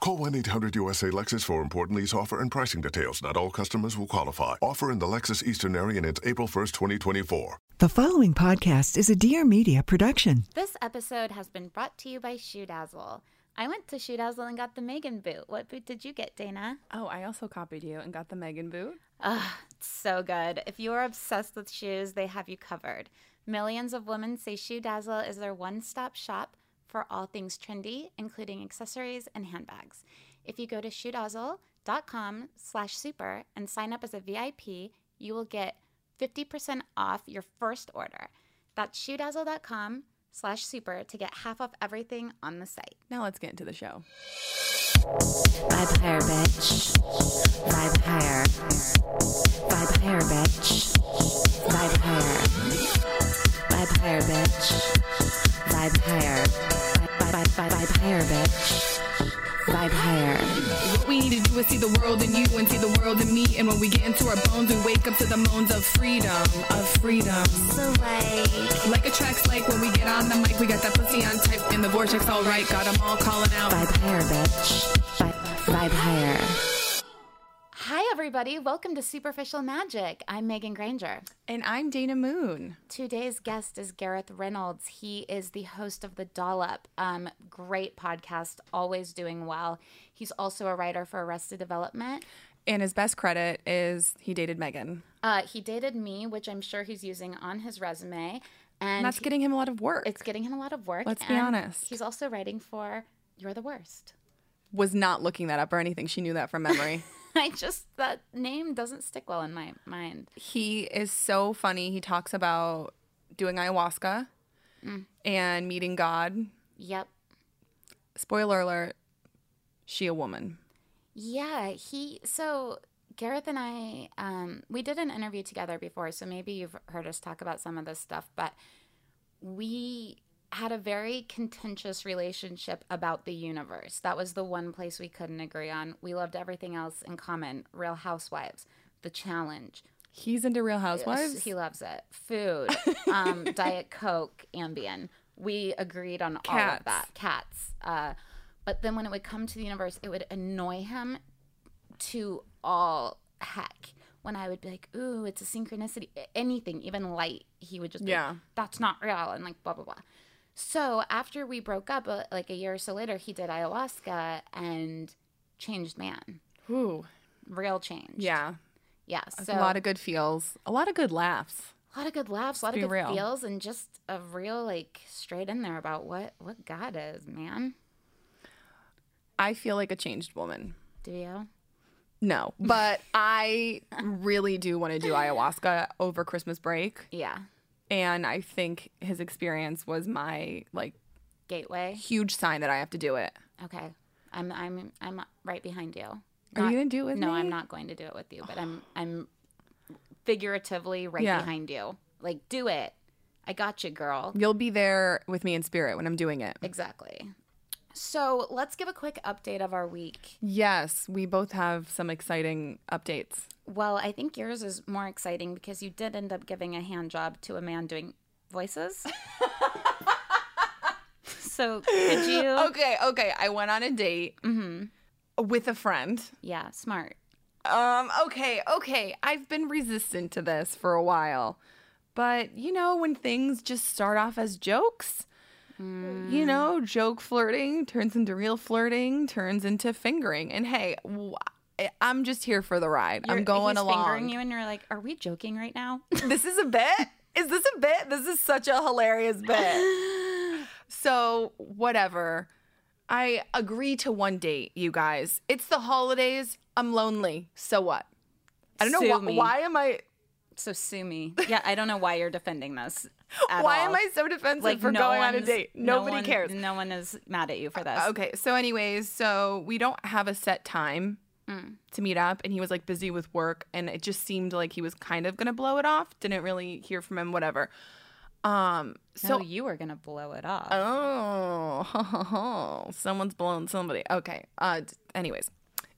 Call 1-800-USA-LEXUS for important lease offer and pricing details. Not all customers will qualify. Offer in the Lexus Eastern area and it's April 1st, 2024. The following podcast is a Dear Media production. This episode has been brought to you by ShoeDazzle. I went to ShoeDazzle and got the Meghan boot. What boot did you get, Dana? Oh, I also copied you and got the Meghan boot. Ugh, it's so good. If you are obsessed with shoes, they have you covered. Millions of women say ShoeDazzle is their one-stop shop for all things trendy, including accessories and handbags. If you go to ShoeDazzle.com/super and sign up as a VIP, you will get 50% off your first order. That's ShoeDazzle.com/super to get half off everything on the site. Now let's get into the show. Vibe higher, bitch. Vibe higher. Vibe higher, bitch. Vibe higher. Vibe higher, bitch. Vibe higher. Vibe higher, bitch. Vibe higher. What we need to do is see the world in you and see the world in me. And when we get into our bones, we wake up to the moans of freedom, of freedom. So like attracts like when we get on the mic, we got that pussy on type in the vortex, all right. Got them all calling out. Vibe higher, bitch. Vibe higher. Hi, everybody. Welcome to Superficial Magic. I'm Megan Granger. And I'm Dana Moon. Today's guest is Gareth Reynolds. He is the host of The Dollop. Great podcast, always doing well. He's also a writer for Arrested Development. And his best credit is he dated Megan. He dated me, which I'm sure he's using on his resume. And that's getting him a lot of work. It's getting him a lot of work. Let's be honest. He's also writing for You're the Worst. Was not looking that up or anything. She knew that from memory. That name doesn't stick well in my mind. He is so funny. He talks about doing ayahuasca and meeting God. Yep. Spoiler alert, she a woman. Yeah, so Gareth and I, we did an interview together before, so maybe you've heard us talk about some of this stuff, but we had a very contentious relationship about the universe. That was the one place we couldn't agree on. We loved everything else in common. Real Housewives, The Challenge. He's into Real Housewives? He loves it. Food, Diet Coke, Ambien. We agreed on all of that. Cats. But then when it would come to the universe, it would annoy him to all heck. When I would be like, ooh, it's a synchronicity. Anything, even light, he would just be like, that's not real, and like blah, blah, blah. So after we broke up, like a year or so later, he did ayahuasca and changed man. Ooh. Real change. Yeah. Yeah. So, a lot of good feels. A lot of good laughs. A lot of good feels and just a real like straight in there about what God is, man. I feel like a changed woman. Do you? No. But I really do want to do ayahuasca over Christmas break. Yeah. And I think his experience was my like gateway, huge sign that I have to do it. Okay, I'm right behind you. Are you gonna do it with me? No, I'm not going to do it with you. But I'm figuratively behind you. Like, do it. I got you, girl. You'll be there with me in spirit when I'm doing it. Exactly. So let's give a quick update of our week. Yes, we both have some exciting updates. Well, I think yours is more exciting because you did end up giving a hand job to a man doing voices. So could you? Okay. I went on a date with a friend. Yeah, smart. Okay. I've been resistant to this for a while. But, you know, when things just start off as jokes, you know, joke flirting turns into real flirting, turns into fingering. And hey, I'm just here for the ride. I'm going along. He's fingering you and you're like, are we joking right now? This is a bit? Is this a bit? This is such a hilarious bit. So whatever. I agree to one date, you guys. It's the holidays. I'm lonely. So what? I don't know. Why am I... So sue me. Yeah, I don't know why you're defending this. Why am I so defensive for going on a date? Nobody cares. No one is mad at you for this. Okay, so anyways, we don't have a set time. to meet up, and he was like busy with work, and it just seemed like he was kind of gonna blow it off. Didn't really hear from him, whatever. So no, you were gonna blow it off. Oh, someone's blown somebody. Okay. Anyways,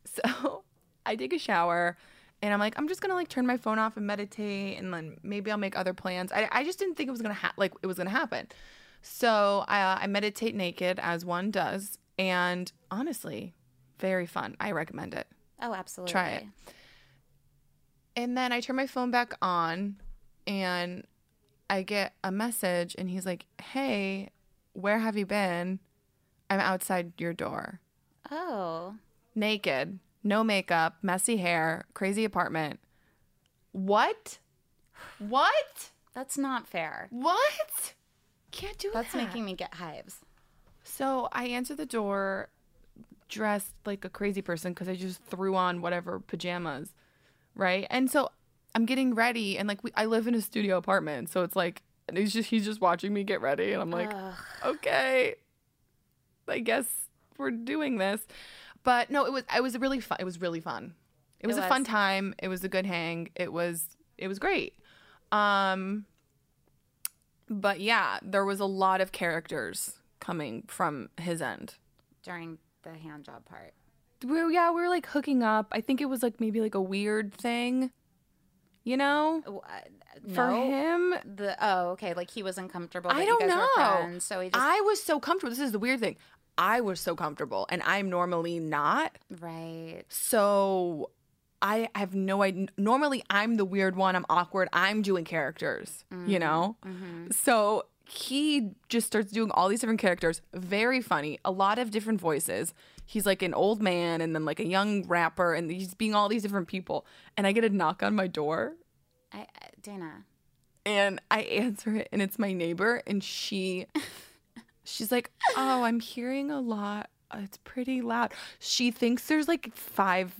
so I take a shower, and I'm like, I'm just gonna like turn my phone off and meditate, and then maybe I'll make other plans. I just didn't think it was gonna happen. So I meditate naked, as one does, and honestly, very fun. I recommend it. Oh, absolutely. Try it. And then I turn my phone back on, and I get a message, and he's like, hey, where have you been? I'm outside your door. Oh. Naked, no makeup, messy hair, crazy apartment. What? What? That's not fair. What? Can't do that. That's making me get hives. So I answer the door dressed like a crazy person because I just threw on whatever pajamas, right? And so I'm getting ready, and like I live in a studio apartment, so it's like he's just watching me get ready, and I'm like, ugh. Okay, I guess we're doing this. But no, it was really fun. It was really fun. It was a fun time. It was a good hang. It was great. But yeah, there was a lot of characters coming from his end during the hand job part. We were like hooking up. I think it was like maybe like a weird thing, you know? No. For him, okay, like he was uncomfortable. I don't know. Friends, so I was so comfortable. This is the weird thing. I was so comfortable, and I'm normally not. Right. So I have no idea. Normally, I'm the weird one. I'm awkward. I'm doing characters, you know? Mm-hmm. So he just starts doing all these different characters. Very funny. A lot of different voices. He's like an old man and then like a young rapper, and he's being all these different people. And I get a knock on my door. Dana. And I answer it, and it's my neighbor, and she's like, oh, I'm hearing a lot. It's pretty loud. She thinks there's like 5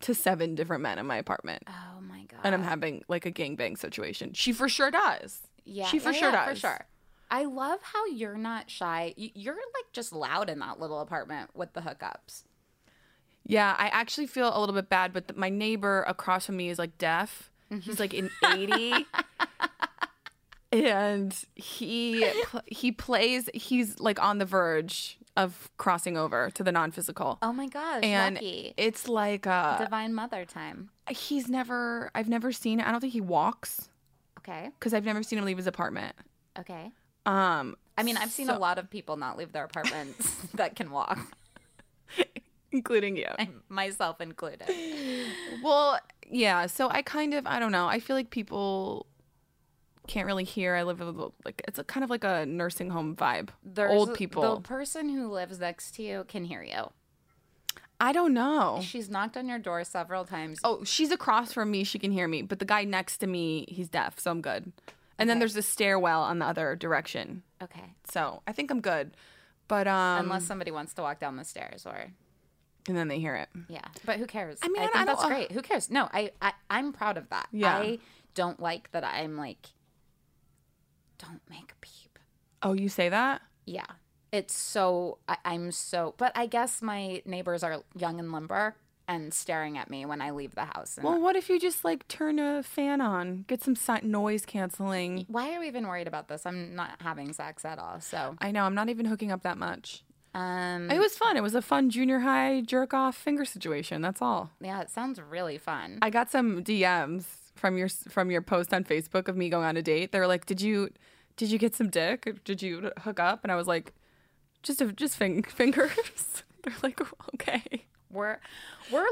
to 7 different men in my apartment. Oh my god! And I'm having like a gangbang situation. She for sure does. Yeah, she for sure does. For sure. I love how you're not shy. You're like just loud in that little apartment with the hookups. Yeah, I actually feel a little bit bad, but my neighbor across from me is like deaf. Mm-hmm. He's like in 80, and he plays. He's like on the verge of crossing over to the non-physical. Oh my gosh, and lucky. It's like divine mother time. I've never seen. I don't think he walks. Okay. Because I've never seen him leave his apartment. Okay. I mean, I've seen a lot of people not leave their apartments that can walk, including you, and myself included. Well, yeah. So I don't know. I feel like people can't really hear. I live with, like, it's a kind of like a nursing home vibe. There's old people. The person who lives next to you can hear you. I don't know. She's knocked on your door several times. Oh, she's across from me. She can hear me. But the guy next to me, he's deaf, so I'm good. And then there's a stairwell on the other direction. Okay. So I think I'm good. But unless somebody wants to walk down the stairs, or and then they hear it. Yeah. But who cares? I mean, I think that's great. Who cares? No, I'm proud of that. Yeah. I don't like that I'm like, don't make a peep. Oh, you say that? Yeah. It's so, but I guess my neighbors are young and limber and staring at me when I leave the house. Well, what if you just like turn a fan on, get some noise canceling? Why are we even worried about this? I'm not having sex at all, so. I know, I'm not even hooking up that much. It was fun. It was a fun junior high jerk off finger situation, that's all. Yeah, it sounds really fun. I got some DMs from your post on Facebook of me going on a date. They were like, did you get some dick? Did you hook up? And I was like, just fingers. They're like, okay. We're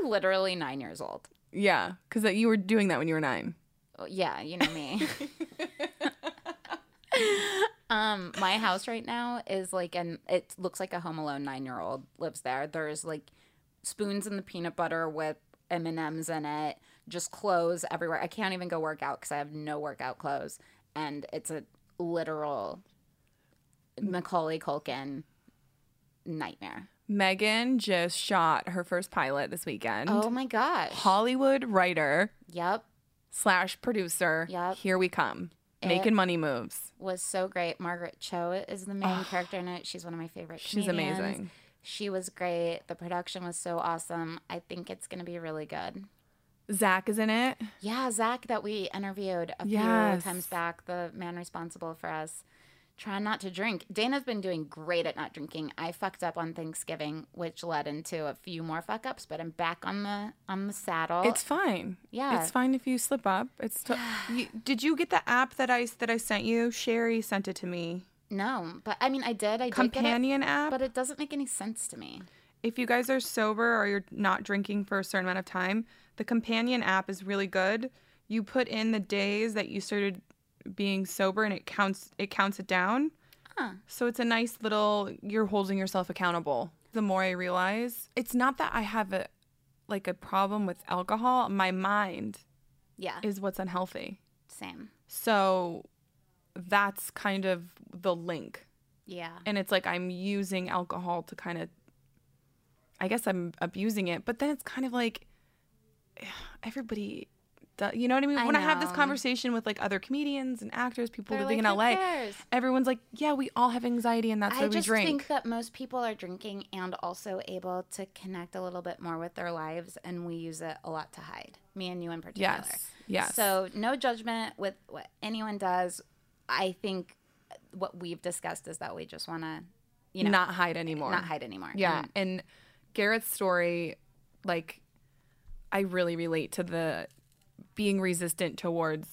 literally 9 years old. Yeah, because you were doing that when you were 9. Yeah, you know me. My house right now is like, it looks like a Home Alone 9-year-old lives there. There's like spoons in the peanut butter with M&Ms in it. Just clothes everywhere. I can't even go work out because I have no workout clothes, and it's a literal Macaulay Culkin nightmare. Meghan just shot her first pilot this weekend. Oh my gosh. Hollywood writer. Yep. / producer. Yep. Here we come. Making money moves. Was so great. Margaret Cho is the main character in it. She's one of my favorite comedians. She's amazing. She was great. The production was so awesome. I think it's going to be really good. Zach is in it. Yeah, Zach that we interviewed a few times back, the man responsible for us trying not to drink. Dana's been doing great at not drinking. I fucked up on Thanksgiving, which led into a few more fuck ups, but I'm back on the saddle. It's fine. Yeah, it's fine if you slip up. It's did you get the app that I sent you? Sherry sent it to me. No, but I mean I did. I companion did get it, app, but it doesn't make any sense to me. If you guys are sober or you're not drinking for a certain amount of time, the companion app is really good. You put in the days that you started being sober and it counts it down. Huh. So it's a nice little, you're holding yourself accountable. The more I realize, it's not that I have a problem with alcohol. My mind is what's unhealthy. Same. So that's kind of the link. Yeah. And it's like I'm using alcohol to kind of, I guess I'm abusing it. But then it's kind of like everybody does, you know what I mean? I know. I have this conversation with like other comedians and actors, people living in LA, everyone's like, yeah, we all have anxiety and that's why we drink. I just think that most people are drinking and also able to connect a little bit more with their lives, and we use it a lot to hide, me and you in particular. Yes. So no judgment with what anyone does. I think what we've discussed is that we just want to, you know, not hide anymore. Yeah. And Gareth's story, like, I really relate to the being resistant towards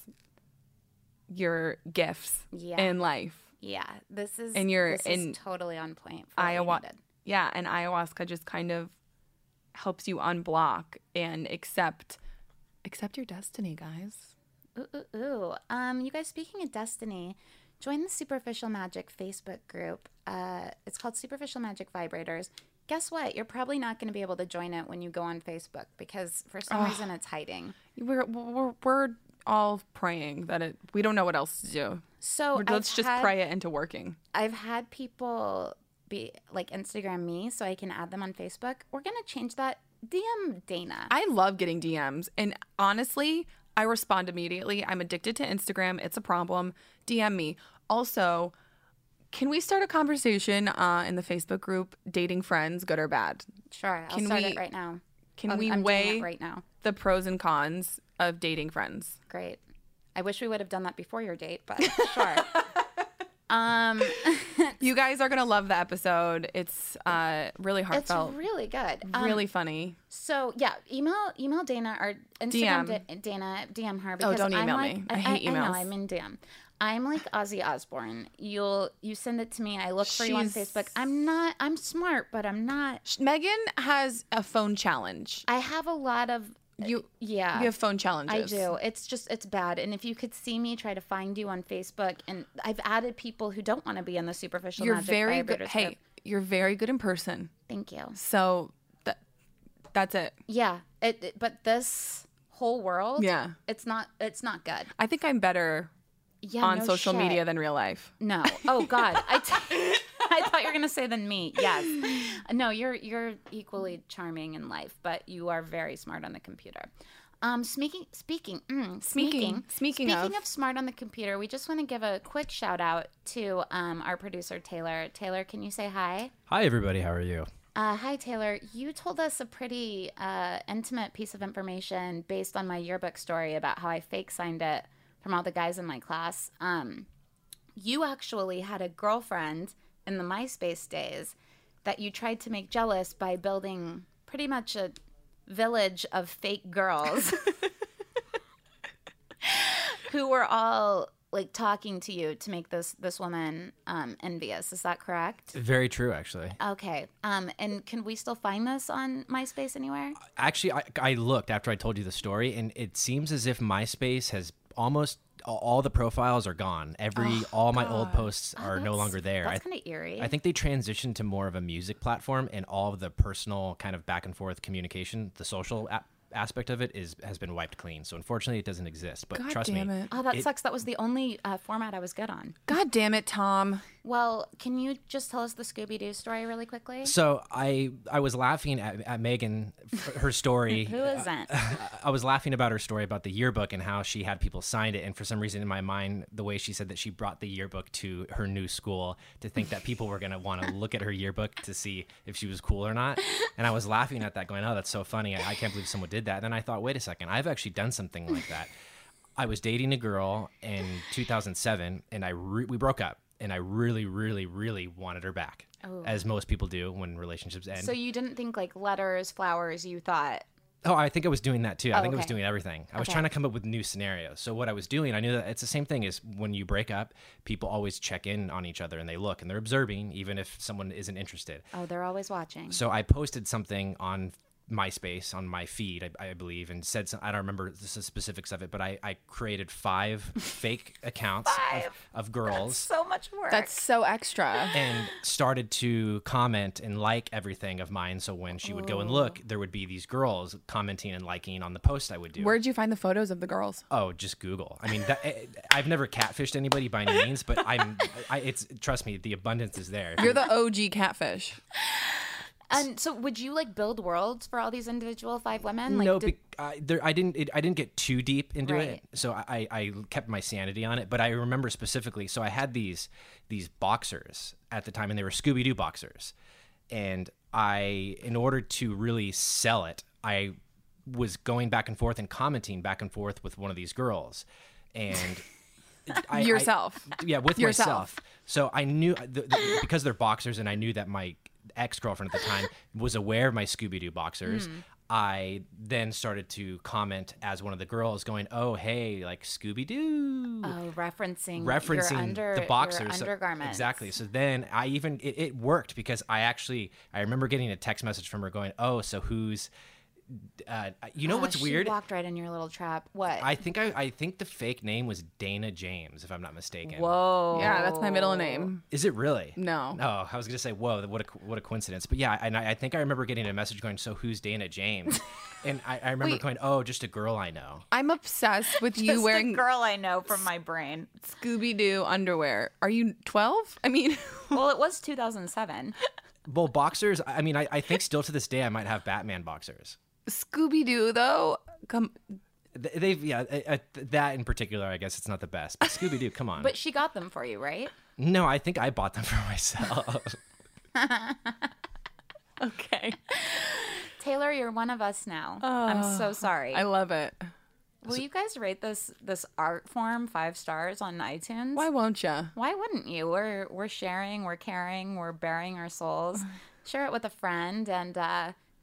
your gifts in life. Yeah, this is totally on point for ayahuasca. Yeah, and ayahuasca just kind of helps you unblock and accept your destiny, guys. Ooh. You guys, speaking of destiny, join the Superficial Magic Facebook group. It's called Superficial Magic Vibrators. Guess what? You're probably not going to be able to join it when you go on Facebook because for some reason it's hiding. We're all praying that we don't know what else to do. So let's just pray it into working. I've had people be like Instagram me so I can add them on Facebook. We're going to change that. DM Dana. I love getting DMs. And honestly, I respond immediately. I'm addicted to Instagram. It's a problem. DM me. Also, can we start a conversation in the Facebook group, dating friends, good or bad? Sure. I'll start it right now. Can we weigh the pros and cons of dating friends? Great. I wish we would have done that before your date, but sure. You guys are going to love the episode. It's really heartfelt. It's really good. Really funny. So, yeah, email Dana or Instagram Dana, DM her. Because don't email me. I hate emails. I know, I'm in DM. I'm like Ozzy Osbourne. You send it to me. I look for you on Facebook. I'm smart, but I'm not. Meghan has a phone challenge. I have a lot of you have phone challenges. I do. It's bad. And if you could see me try to find you on Facebook, and I've added people who don't want to be in the Superficial Magic Vibrators. You're very good in person. Thank you. So that's it. Yeah. But this whole world. Yeah. It's not good. I think I'm better. Yeah, on social media than real life. No. Oh, God. I thought you were going to say than me. Yes. No, you're equally charming in life, but you are very smart on the computer. Speaking of smart on the computer, we just want to give a quick shout out to our producer, Taylor. Taylor, can you say hi? Hi, everybody. How are you? Hi, Taylor. You told us a pretty intimate piece of information based on my yearbook story about how I fake signed it from all the guys in my class. You actually had a girlfriend in the MySpace days that you tried to make jealous by building pretty much a village of fake girls who were all like talking to you to make this woman envious. Is that correct? Very true, actually. Okay. And can we still find this on MySpace anywhere? Actually, I looked after I told you the story, and it seems as if MySpace has almost all the profiles are gone. My old posts are no longer there. That's kind of eerie. I think they transitioned to more of a music platform, and all of the personal kind of back and forth communication, the social aspect of it has been wiped clean. So unfortunately, it doesn't exist. But God, trust me. It. Oh, that sucks. That was the only format I was good on. God damn it, Tom. Well, can you just tell us the Scooby-Doo story really quickly? So I was laughing at Megan, her story. Who isn't? I was laughing about her story about the yearbook and how she had people sign it. And for some reason in my mind, the way she said that she brought the yearbook to her new school to think that people were going to want to look at her yearbook to see if she was cool or not. And I was laughing at that going, oh, that's so funny. I can't believe someone did that. And then I thought, wait a second, I've actually done something like that. I was dating a girl in 2007 and we broke up, and I really, really, really wanted her back, as most people do when relationships end. So you didn't think like letters, flowers, you thought... Oh, I think I was doing that too. I was doing everything. I was trying to come up with new scenarios. So what I was doing, I knew that it's the same thing as when you break up, people always check in on each other and they look and they're observing even if someone isn't interested. Oh, they're always watching. So I posted something on MySpace on my feed, I believe, and said some, I don't remember the specifics of it, but I created 5 fake accounts of girls. That's so much work. That's so extra. And started to comment and like everything of mine. So when she would go and look, there would be these girls commenting and liking on the post I would do. Where'd you find the photos of the girls? Oh, just Google. I mean, I've never catfished anybody by any means, but it's trust me, the abundance is there. You're the OG catfish. And so, would you like build worlds for all these individual 5 women? Like, no, I didn't get too deep into it, so I kept my sanity on it. But I remember specifically. So I had these boxers at the time, and they were Scooby-Doo boxers. And in order to really sell it, I was going back and forth and commenting back and forth with one of these girls, and. With myself. So I knew because they're boxers, and I knew that my ex-girlfriend at the time was aware of my Scooby-Doo boxers. I then started to comment as one of the girls going, oh, hey, like Scooby-Doo. Oh, referencing your the boxers. Your undergarments. Exactly. So then I even, it worked because I remember getting a text message from her going, oh, so who's, what's weird? She walked right in your little trap. What? I think the fake name was Dana James, if I'm not mistaken. Whoa. Yeah, that's my middle name. Is it really? No. Oh, I was gonna say, whoa, what a coincidence. But yeah, and I think I remember getting a message going, so who's Dana James? And I remember going, oh, just a girl I know. I'm obsessed with you wearing a girl I know from my brain. Scooby-Doo underwear. Are you 12? I mean, well, it was 2007. Well, boxers. I mean, I think still to this day I might have Batman boxers. Scooby-Doo, though, that in particular, I guess it's not the best. But Scooby-Doo, come on. But she got them for you, right? No, I think I bought them for myself. Okay. Taylor, you're one of us now. Oh, I'm so sorry. I love it. Will you guys rate this art form 5 stars on iTunes? Why won't you? Why wouldn't you? We're sharing, we're caring, we're bearing our souls. Share it with a friend and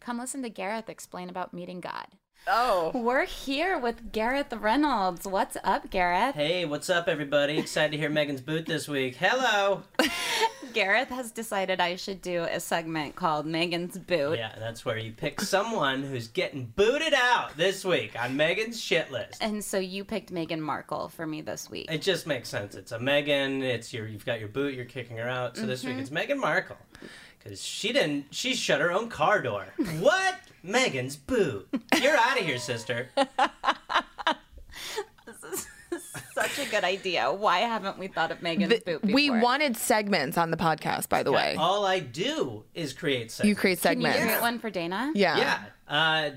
come listen to Gareth explain about meeting God. Oh. We're here with Gareth Reynolds. What's up, Gareth? Hey, what's up, everybody? Excited to hear Megan's boot this week. Hello. Gareth has decided I should do a segment called Megan's Boot. Yeah, that's where you pick someone who's getting booted out this week on Megan's shit list. And so you picked Meghan Markle for me this week. It just makes sense. It's a Megan. It's you've got your boot. You're kicking her out. So this week it's Meghan Markle. Because she shut her own car door. What? Megan's boot. You're out of here, sister. This is such a good idea. Why haven't we thought of Megan's boot before? We wanted segments on the podcast, by the way. All I do is create segments. You create segments. Can you create one for Dana? Yeah.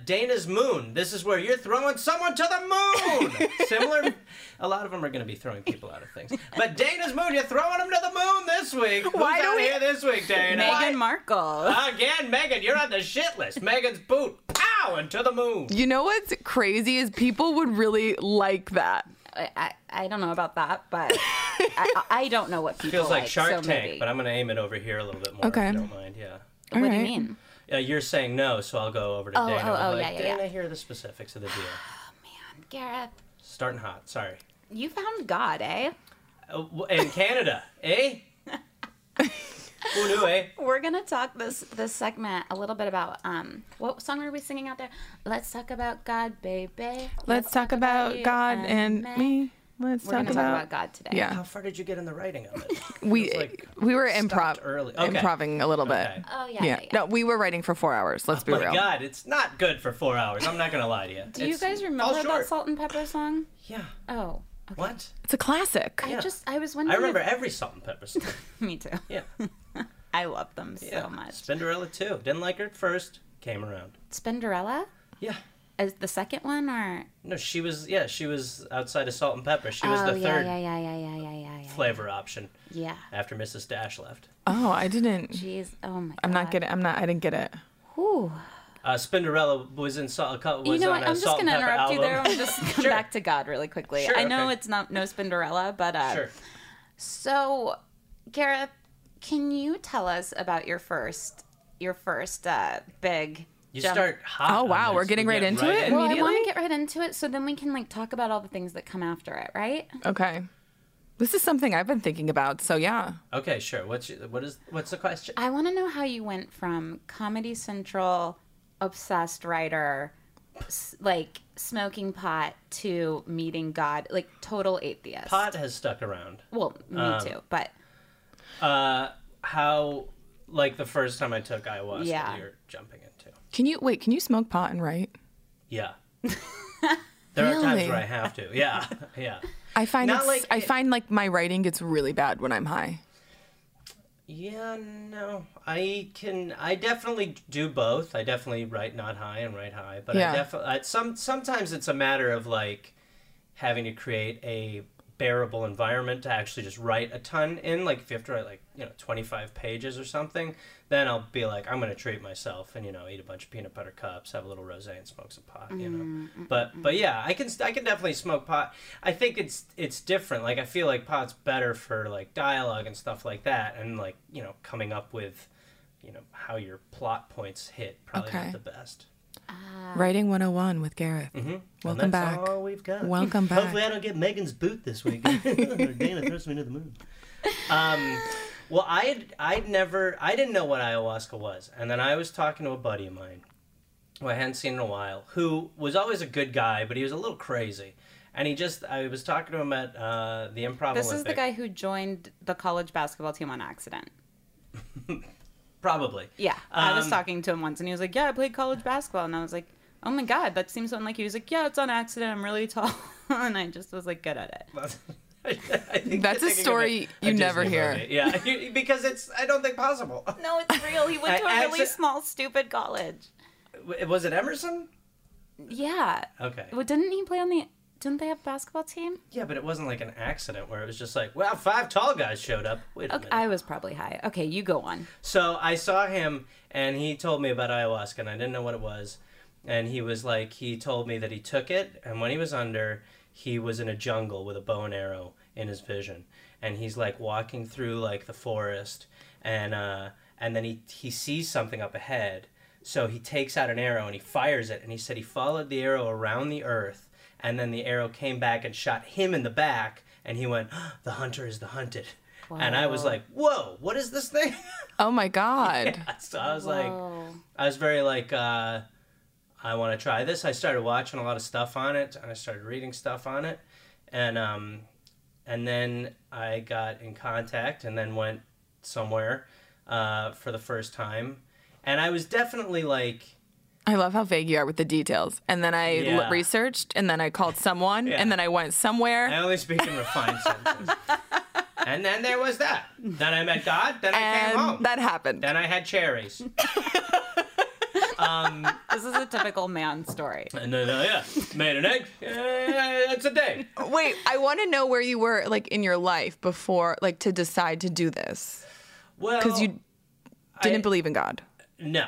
Dana's moon. This is where you're throwing someone to the moon. Similar. A lot of them are going to be throwing people out of things. But Dana's moon, you're throwing them to the moon this week. Who's out here this week, Dana? Meghan Markle. Again, Megan, you're on the shit list. Megan's boot. Pow! And to the moon. You know what's crazy is people would really like that. I don't know about that, but I don't know what people feels like Shark Tank, maybe. But I'm going to aim it over here a little bit more, if you don't mind. Yeah. All what do you mean? You're saying no, so I'll go over to Dana. Dana, here are the specifics of the deal. Oh, man, Gareth. Starting hot, sorry. You found God, eh? In Canada, eh? Who knew, eh? We're going to talk this segment a little bit about, what song are we singing out there? Let's talk about God, baby. Let's talk about God and me. Let's talk about God today. Yeah. How far did you get in the writing of it? we were improvising a little bit. Oh, yeah. No, we were writing for 4 hours. Let's be real. Oh, my God. It's not good for 4 hours. I'm not going to lie to you. Do you guys remember that Salt-N-Pepa song? Yeah. Oh, Okay. What? It's a classic. Yeah. I was wondering. I remember every Salt-N-Pepa song. Me too. Yeah. I love them so much. Spinderella too. Didn't like her at first. Came around. Spinderella? Yeah. As the second one, or? No, she was outside of Salt-N-Pepa. She was the third flavor option. Yeah. After Mrs. Dash left. Oh, I didn't. Jeez. Oh my God. I didn't get it. Whew. Spinderella was in Salt-N-Pepa. You know what? I'm just going to interrupt you there. I'm just come back to God really quickly. Sure, I know it's no Spinderella, but sure. So, Gareth, can you tell us about your first big? You start hot. Oh wow, we're getting right into it. Well, I want to get right into it, so then we can talk about all the things that come after it, right? Okay. This is something I've been thinking about, so yeah. Okay, sure. What's the question? I want to know how you went from Comedy Central obsessed writer, smoking pot, to meeting God, total atheist. Pot has stuck around. Well, me too, but how the first time I took ayahuasca, you're jumping into. Can you smoke pot and write? Yeah. There really? Are times where I have to. Yeah. Yeah. I find my writing gets really bad when I'm high. Yeah, no. I definitely do both. I definitely write not high and write high, but yeah. Sometimes it's a matter of having to create a bearable environment to actually just write a ton in. If you have to write 25 pages or something, then I'll be I'm gonna treat myself and eat a bunch of peanut butter cups, have a little rosé, and smoke some pot. But yeah, I can definitely smoke pot. I think it's different. I feel pot's better for dialogue and stuff like that, and coming up with how your plot points hit, probably not the best. Writing 101 with Gareth. Mm-hmm. Welcome back. That's all we've got. Welcome back. Hopefully I don't get Megan's boot this week. Dana throws me to the moon. Well, I didn't know what ayahuasca was. And then I was talking to a buddy of mine who I hadn't seen in a while, who was always a good guy, but he was a little crazy. And I was talking to him at the Improv. This Olympic. Is the guy who joined the college basketball team on accident. Probably. Yeah. I was talking to him once and he was like, yeah, I played college basketball. And I was like, oh my God, that seems so unlike you. He was like, yeah, it's on accident. I'm really tall. And I just was good at it. I think that's a story you never hear. Yeah. Because it's, I don't think possible. No, it's real. He went to a really small, stupid college. Was it Emerson? Yeah. Okay. Well, didn't he play on the... Didn't they have a basketball team? Yeah, but it wasn't an accident where it was just well, 5 tall guys showed up. Wait a minute. I was probably high. Okay, you go on. So I saw him, and he told me about ayahuasca, and I didn't know what it was. And he was he told me that he took it, and when he was under, he was in a jungle with a bow and arrow in his vision. And he's walking through the forest, and then he sees something up ahead. So he takes out an arrow, and he fires it, and he said he followed the arrow around the earth. And then the arrow came back and shot him in the back, and he went, oh, the hunter is the hunted. Wow. And I was like, whoa, what is this thing? Oh, my God. Yeah, so I was I was very I want to try this. I started watching a lot of stuff on it, and I started reading stuff on it. And then I got in contact and then went somewhere for the first time. And I was definitely I love how vague you are with the details. And then I researched, and then I called someone, and then I went somewhere. I only speak in refined sentences. And then there was that. Then I met God. Then I came home. That happened. Then I had cherries. This is a typical man story. Yeah. Made an egg. That's a day. Wait, I want to know where you were, in your life before, to decide to do this. Well, because you didn't believe in God. No.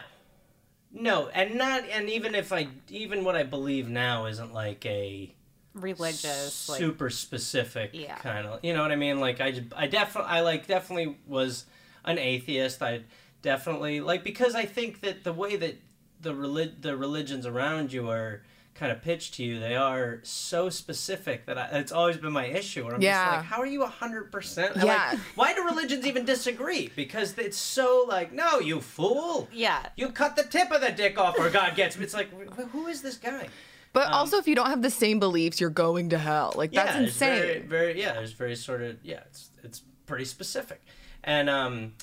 No, and even what I believe now isn't a religious, super specific kind of, you know what I mean? I definitely was an atheist. I definitely because I think that the way that the religions around you are kind of pitched to you, they are so specific that it's always been my issue. Where I'm just how are you 100%? Yeah. Why do religions even disagree? Because it's so no, you fool. Yeah. You cut the tip of the dick off or God gets me. It's who is this guy? But also, if you don't have the same beliefs, you're going to hell. That's insane. Very, very, it's very sort of, it's pretty specific. And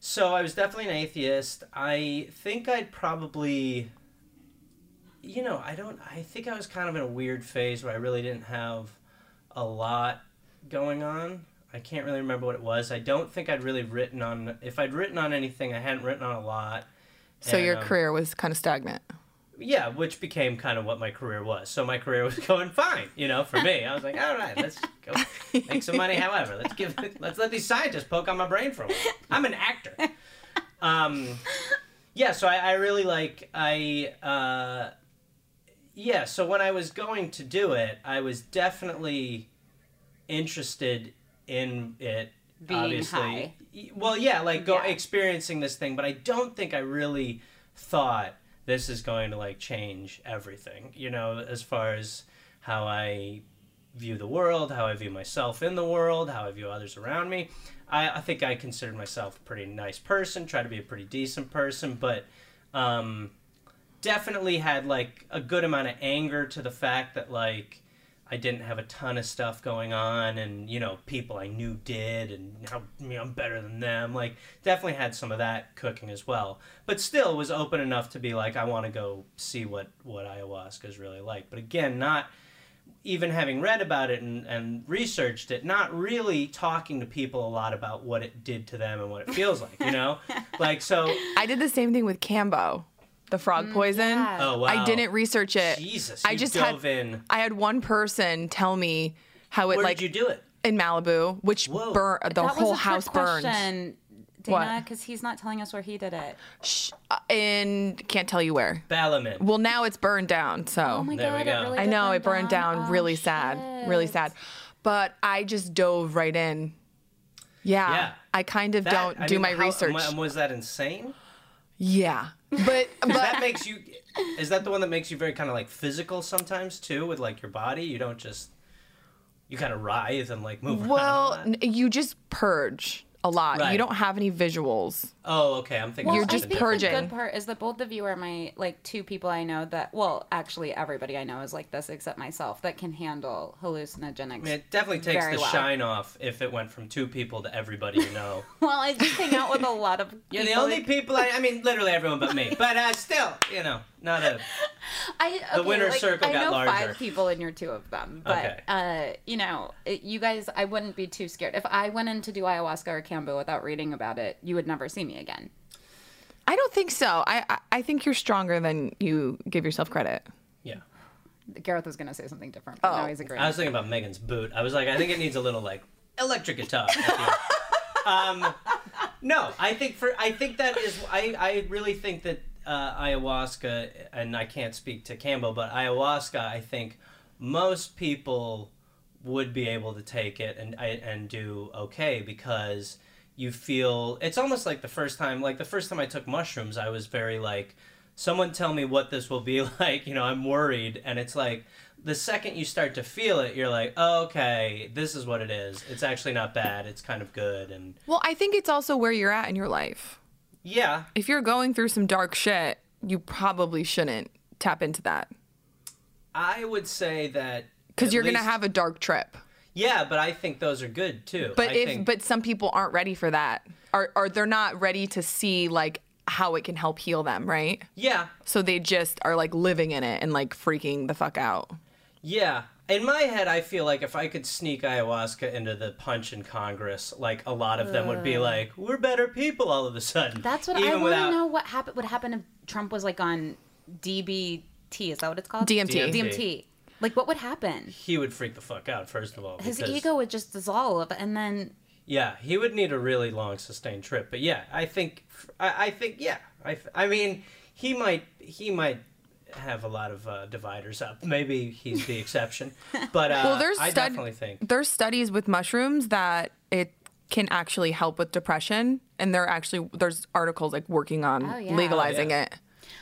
so I was definitely an atheist. I think I'd probably... I think I was kind of in a weird phase where I really didn't have a lot going on. I can't really remember what it was. I don't think I'd really written on... If I'd written on anything, I hadn't written on a lot. So and, your career was kind of stagnant. Yeah, which became kind of what my career was. So my career was going fine, you know, for me. I was like, all right, let's go make some money however. Let's let these scientists poke on my brain for a while. I'm an actor. Yeah, so I really like... yeah, so when I was going to do it, I was definitely interested in it, being obviously. High. Well, yeah, like experiencing this thing, but I don't think I really thought this is going to like change everything, you know, as far as how I view the world, how I view myself in the world, how I view others around me. I think I considered myself a pretty nice person, try to be a pretty decent person, but definitely had like a good amount of anger to the fact that like I didn't have a ton of stuff going on, and, you know, people I knew did, and how, you know, I'm better than them. Like, definitely had some of that cooking as well. But still was open enough to be like, I want to go see what ayahuasca is really like. But again, not even having read about it and researched it, not really talking to people a lot about what it did to them and what it feels like, you know? Like, so... I did the same thing with Cambo. The frog poison. Yeah. Oh, wow. I didn't research it. Jesus, you I just dove in. I had one person tell me how it Where like. Where did you do it? In Malibu, which burned the whole house burned. Dana, because he's not telling us where he did it. And can't tell you where. Balaman. Well, now it's burned down. So. Oh my God! There we go. Really I know it burned down. Oh, really sad. Really sad. But I just dove right in. Yeah. I kind of don't do my research. Was that insane? Yeah. But that makes you is that the one that makes you very kind of like physical sometimes too with like your body? You don't just you kind of writhe and like move around. Well, you just purge a lot. Right. You don't have any visuals. Oh, okay. I'm thinking well, you're just purging. The good part is that both of you are my like two people I know that well, actually everybody I know is like this except myself that can handle hallucinogenics. I mean, it definitely takes the shine off if it went from two people to everybody you know. Well, I just hang out with a lot of people. You're the only people I mean literally everyone but me. But still, you know, not a the winner's like, circle got larger. I know 5 people and you're 2 of them. But okay. You know, you guys I wouldn't be too scared. If I went in to do ayahuasca or Cambo without reading about it, you would never see me again. I don't think so. I think you're stronger than you give yourself credit. Yeah. Gareth was going to say something different, but now he's agreeing. I was thinking about Meghan's boot. I was like, I think it needs a little, like, electric guitar. No, I think that is, I really think that ayahuasca, and I can't speak to Cambo, but ayahuasca, I think most people would be able to take it and do okay because you feel it's almost like the first time I took mushrooms I was very like someone tell me what this will be like, you know, I'm worried, and it's like the second you start to feel it you're like, oh, okay, this is what it is, it's actually not bad, it's kind of good. And well, I think it's also where you're at in your life. Yeah, if you're going through some dark shit you probably shouldn't tap into that. I would say that because you're going to have a dark trip. Yeah, but I think those are good, too. But but some people aren't ready for that. Or they're not ready to see, like, how it can help heal them, right? Yeah. So they just are, like, living in it and, like, freaking the fuck out. Yeah. In my head, I feel like if I could sneak ayahuasca into the punch in Congress, like, a lot of them would be like, we're better people all of a sudden. That's what I want to know would happen if Trump was, like, on DBT. Is that what it's called? DMT. DMT. Like, what would happen? He would freak the fuck out, first of all. His ego would just dissolve, and then... Yeah, he would need a really long, sustained trip. But yeah, I mean, he might have a lot of dividers up. Maybe he's the exception. But well, I definitely think... There's studies with mushrooms that it can actually help with depression, and there's articles, like, working on legalizing it.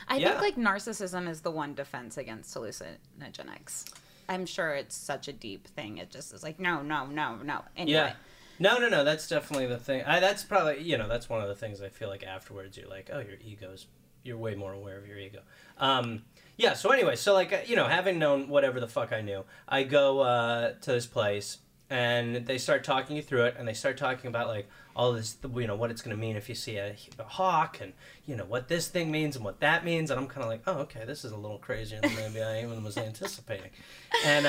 I think like narcissism is the one defense against hallucinogenics. I'm sure it's such a deep thing. It just is like no. Anyway. Yeah. No. That's definitely the thing. That's probably that's one of the things I feel like afterwards you're like, oh, you're way more aware of your ego. Yeah. So anyway, so like having known whatever the fuck I knew, I go to this place and they start talking you through it and they start talking about like. All this, what it's going to mean if you see a hawk and, what this thing means and what that means. And I'm kind of like, oh, okay, this is a little crazier than maybe I even was anticipating. And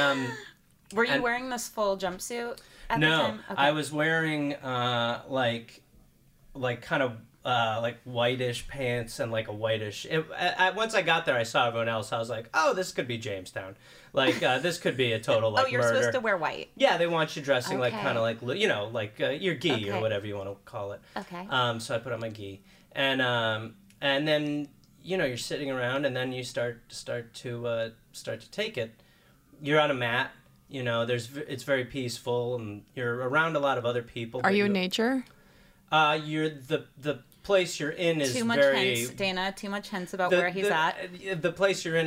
Were you wearing this full jumpsuit at the time? No, okay. I was wearing like whitish pants and like a whitish. Once I got there, I saw everyone else. I was like, oh, this could be Jamestown. Like this could be a total like murder. Oh, you're supposed to wear white. Yeah, they want you dressing like kind of like you know like your gi or whatever you want to call it. Okay. So I put on my gi and then you know you're sitting around and then you start to take it. You're on a mat. You know, it's very peaceful, and you're around a lot of other people. Are you in nature? You're the place you're in is The place you're in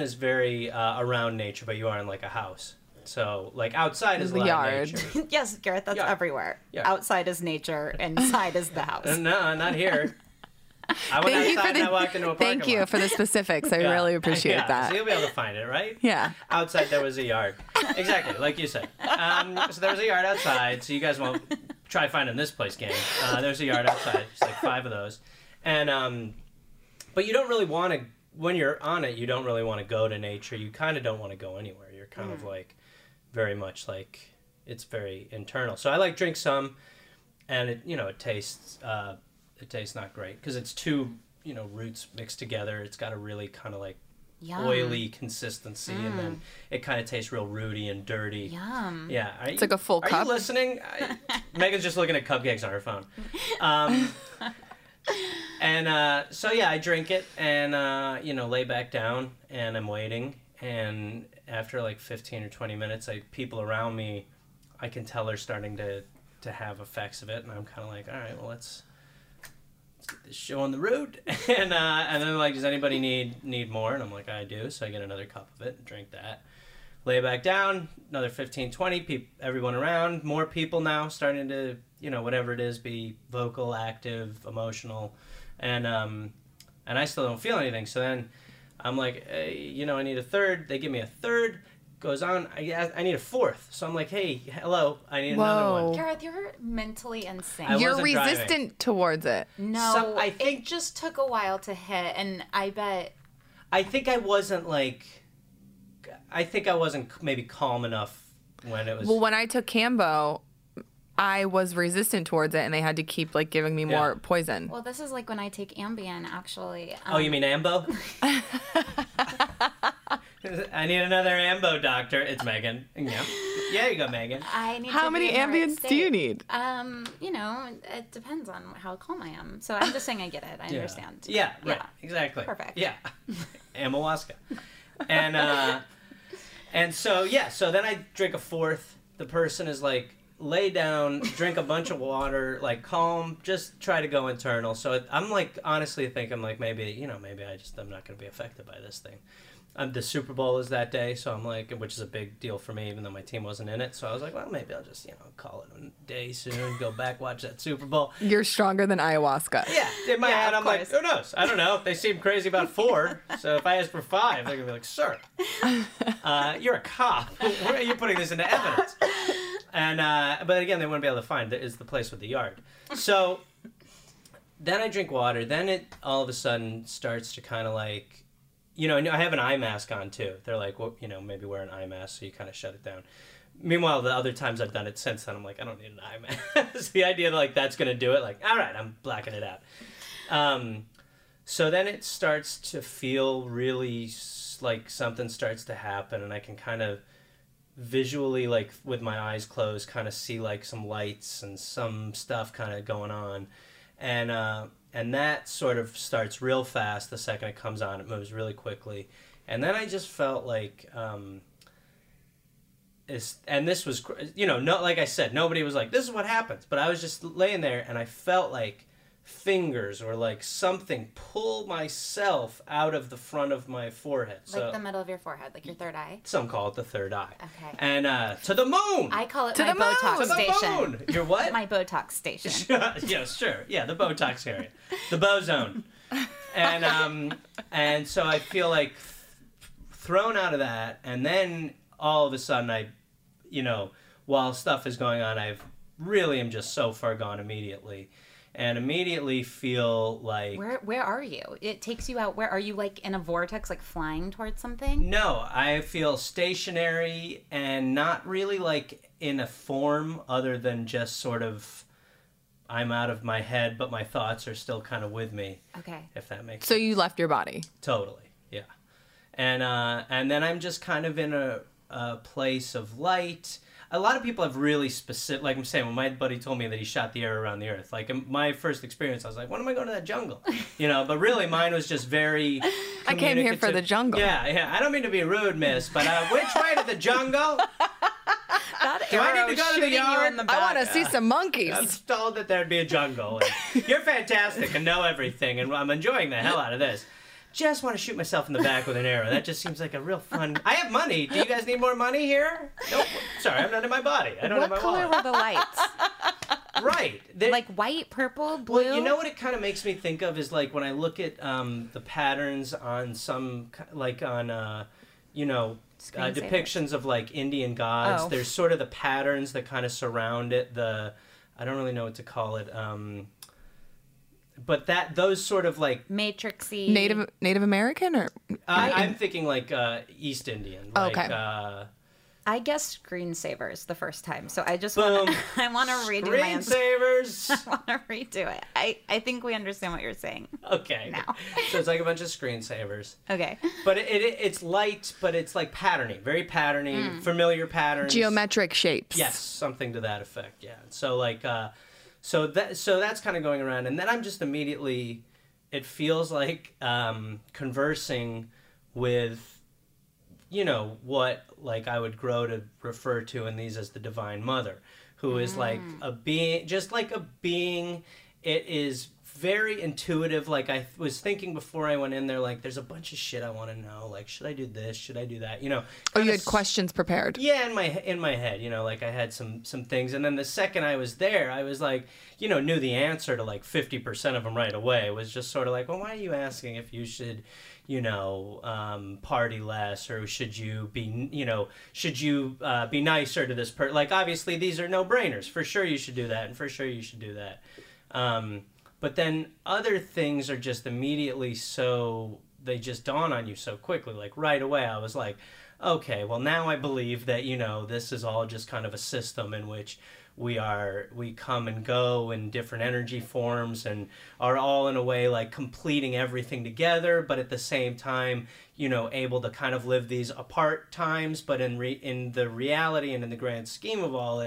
is very around nature, but you are in like a house. So like outside is the yard. Yes, Gareth, that's everywhere. Yard. Outside is nature, inside is the house. No, not here. I went outside and I walked into a parking lot. Thank you for the specifics. I really appreciate that. So you'll be able to find it, right? Yeah. Outside there was a yard. Exactly, like you said. So there was a yard outside, so you guys won't try finding this place, gang. There's a yard outside. There's like 5 of those. And but you don't really want to, when you're on it, you don't really want to go to nature. You kind of don't want to go anywhere. You're kind of like very much like, it's very internal. So I like drink some, and it, you know, it tastes not great because it's two, you know, roots mixed together. It's got a really kind of like oily consistency, and then it kind of tastes real rooty and dirty. Yum. Yeah. It's like a full cup. Are you listening? Megan's just looking at cupcakes on her phone. So yeah, I drink it and, you know, lay back down and I'm waiting. And after like 15 or 20 minutes, like people around me, I can tell they're starting to have effects of it. And I'm kind of like, all right, well, let's get this show on the road. And then like, does anybody need more? And I'm like, I do. So I get another cup of it and drink that. Lay back down, another 15, 20, everyone around, more people now starting to, you know, whatever it is, be vocal, active, emotional. And I still don't feel anything. So then I'm like, hey, you know, I need a third. They give me a third. Goes on. I need a fourth. So I'm like, hey, hello, I need another one. Gareth, you're mentally insane. You're resistant towards it. No, so I think it just took a while to hit, and I think I wasn't maybe calm enough when it was. Well, when I took Cambo, I was resistant towards it, and they had to keep like giving me more poison. Well, this is like when I take Ambien, actually. Oh, you mean Ambo? I need another Ambo, doctor. It's Megan. Yeah, you go, Megan. How many Ambiens do you need? You know, it depends on how calm I am. So I'm just saying I get it. I understand. Yeah, right. Yeah. Exactly. Perfect. Yeah, Amahuasca. And so yeah, so then I drink a fourth. The person is like, lay down, drink a bunch of water, like calm, just try to go internal. So I'm like, honestly, I'm like, maybe I'm not going to be affected by this thing. The Super Bowl is that day, so I'm like, which is a big deal for me, even though my team wasn't in it. So I was like, well, maybe I'll just, you know, call it a day soon, go back, watch that Super Bowl. You're stronger than ayahuasca. Yeah. In my head, I'm like, who knows? I don't know. They seem crazy about 4. So if I ask for 5, they're going to be like, sir, you're a cop. Where are you putting this into evidence? And but again, they wouldn't be able to find it. It's the place with the yard. So then I drink water. Then it all of a sudden starts to kind of like, you know, I have an eye mask on, too. They're like, well, you know, maybe wear an eye mask, so you kind of shut it down. Meanwhile, the other times I've done it since then, I'm like, I don't need an eye mask. The idea that, like, that's going to do it, like, all right, I'm blacking it out. So then it starts to feel really like something starts to happen, and I can kind of visually, like, with my eyes closed, kind of see, like, some lights and some stuff kind of going on. And that sort of starts real fast. The second it comes on, it moves really quickly. And then I just felt like, this was, you know, not like I said, nobody was like, this is what happens. But I was just laying there and I felt like fingers or like something pull myself out of the front of my forehead. Like so, the middle of your forehead, like your third eye? Some call it the third eye. Okay. And to the moon! I call it my Botox station. To the moon! Your what? My Botox station. Yeah, sure. Yeah, the Botox area. The Bozone. And so I feel like thrown out of that, and then all of a sudden I, you know, while stuff is going on, I really am just so far gone immediately. and immediately feel like... Where are you? It takes you out. Where are you, like, in a vortex, like, flying towards something? No, I feel stationary and not really, like, in a form other than just sort of... I'm out of my head, but my thoughts are still kind of with me. Okay. If that makes sense. So you left your body. Totally, yeah. And then I'm just kind of in a place of light. A lot of people have really specific, like I'm saying, when my buddy told me that he shot the air around the earth, like my first experience, I was like, when am I going to that jungle? You know, but really mine was just very I came here for the jungle. Yeah, yeah. I don't mean to be rude, miss, but which way to the jungle? Do I need to go to the yard? I want to see some monkeys. I'm told that there'd be a jungle. And you're fantastic and know everything, and I'm enjoying the hell out of this. Just want to shoot myself in the back with an arrow. That just seems like a real fun... I have money. Do you guys need more money here? Nope. Sorry, I'm not in my body. I don't have my wallet. What color were the lights? Right. They're... Like white, purple, blue? Well, you know what it kind of makes me think of is like when I look at the patterns on some... Like on, you know... depictions of like Indian gods. Oh. There's sort of the patterns that kind of surround it. I don't really know what to call it. But those sort of like matrixy Native American or I'm thinking like East Indian. Like, okay. I guessed screensavers the first time, so I just want to redo my answer. Screensavers. I want to redo it. I think we understand what you're saying. Okay. Now. So it's like a bunch of screensavers. Okay. But it's light, but it's like patterny, very patterny, familiar patterns, geometric shapes. Yes, something to that effect. Yeah. So like, so that's kind of going around, and then I'm just immediately, it feels like conversing with. You know, what, like, I would grow to refer to in these as the Divine Mother, who is, like, a being, just like a being. It is very intuitive. Like, I was thinking before I went in there, like, there's a bunch of shit I want to know. Like, should I do this? Should I do that? You know. Oh, you had questions prepared. Yeah, in my head, you know, like, I had some things. And then the second I was there, I was, like, you know, knew the answer to, like, 50% of them right away. It was just sort of like, well, why are you asking if you should... you know, party less, or should you be, you know, should you be nicer to this person? Like, obviously, these are no-brainers. For sure you should do that, and for sure you should do that. But then other things are just immediately so, they just dawn on you so quickly. Like, right away, I was like, okay, well, now I believe that, you know, this is all just kind of a system in which... we come and go in different energy forms and are all in a way like completing everything together, but at the same time, you know, able to kind of live these apart times, but in the reality and in the grand scheme of all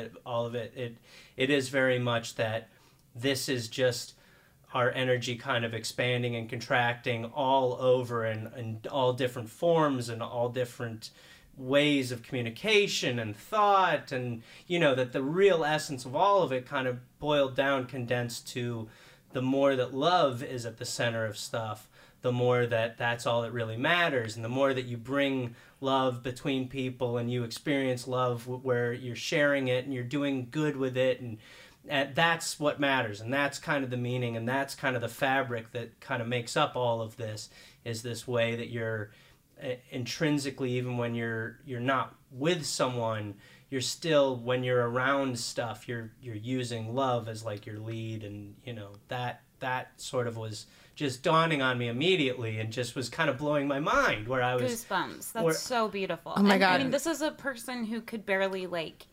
of it, it is very much that this is just our energy kind of expanding and contracting all over and all different forms and all different ways of communication and thought, and you know that the real essence of all of it kind of boiled down, condensed to the more that love is at the center of stuff, the more that that's all that really matters, and the more that you bring love between people and you experience love where you're sharing it and you're doing good with it, and that's what matters, and that's kind of the meaning, and that's kind of the fabric that kind of makes up all of this, is this way that you're intrinsically, even when you're not with someone, you're still, when you're around stuff, you're using love as like your lead, and you know that sort of was just dawning on me immediately, and just was kind of blowing my mind. Where I was goosebumps. That's so beautiful. Oh my God! I mean, this is a person who could barely like.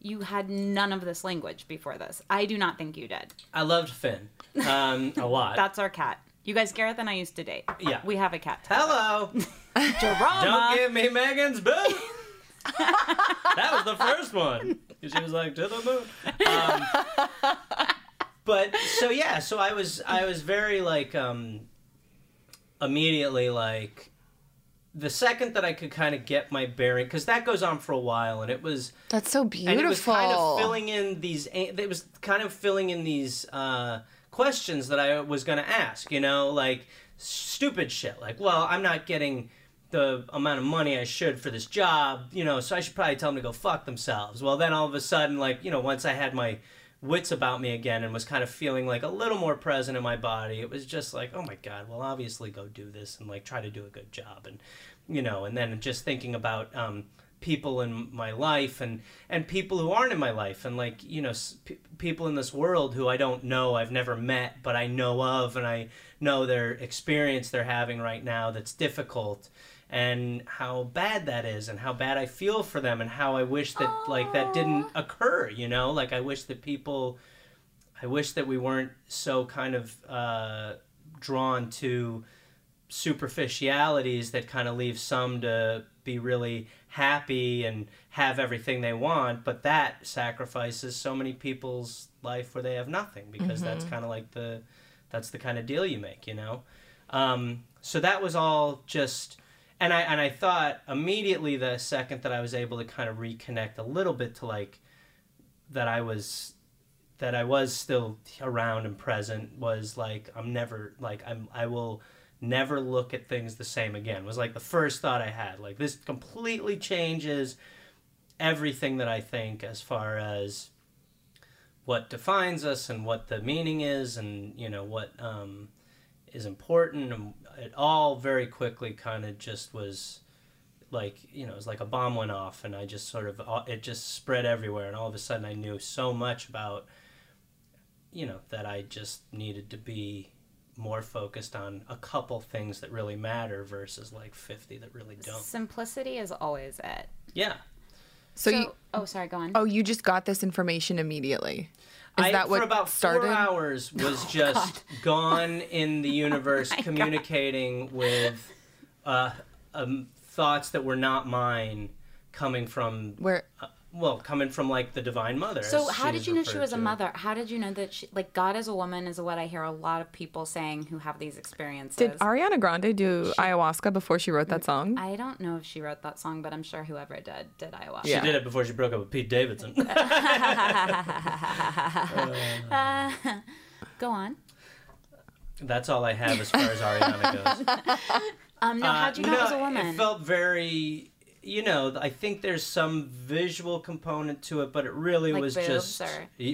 You had none of this language before this. I do not think you did. I loved Finn a lot. That's our cat. You guys, Gareth and I used to date. Yeah. We have a cat. Hello. Drama. Don't give me Megan's boot. That was the first one. She was like, to the moon. But so, yeah, so I was very like, immediately like, the second that I could kind of get my bearing, because that goes on for a while, and it was. That's so beautiful. And it was kind of filling in these, questions that I was going to ask, you know, like stupid shit. Like, well, I'm not getting the amount of money I should for this job, you know, so I should probably tell them to go fuck themselves. Well, then all of a sudden, like, you know, once I had my wits about me again and was kind of feeling like a little more present in my body, it was just like, oh my God, well, obviously go do this and like try to do a good job. And, you know, and then just thinking about people in my life and people who aren't in my life, and like, you know, people in this world who I don't know, I've never met, but I know of, and I know their experience they're having right now that's difficult, and how bad that is, and how bad I feel for them, and how I wish that Aww. Like that didn't occur, you know, like I wish that we weren't so kind of drawn to superficialities that kind of leave some to be really happy and have everything they want, but that sacrifices so many people's life where they have nothing, because that's kind of like that's the kind of deal you make, you know. So that was all just, and I thought immediately the second that I was able to kind of reconnect a little bit to like that I was still around and present, was like, I will never look at things the same again, was like the first thought I had. Like, this completely changes everything that I think as far as what defines us and what the meaning is, and, you know, what is important. And it all very quickly kind of just was like, you know, it was like a bomb went off, and I just sort of, it just spread everywhere. And all of a sudden I knew so much about, you know, that I just needed to be more focused on a couple things that really matter versus like 50 that really don't. Simplicity is always it. Yeah. So you, oh, sorry, go on. Oh, you just got this information immediately. For about 4 hours was just gone in the universe, communicating with thoughts that were not mine, coming from where. Well, coming from, like, the Divine Mother. So how did you know she was a mother? How did you know that she... Like, God as a woman is what I hear a lot of people saying who have these experiences. Did Ariana Grande do ayahuasca before she wrote that song? I don't know if she wrote that song, but I'm sure whoever did ayahuasca. Yeah. She did it before she broke up with Pete Davidson. Go on. That's all I have as far as Ariana goes. How'd you know it was a woman? It felt very... You know, I think there's some visual component to it, but it really like was just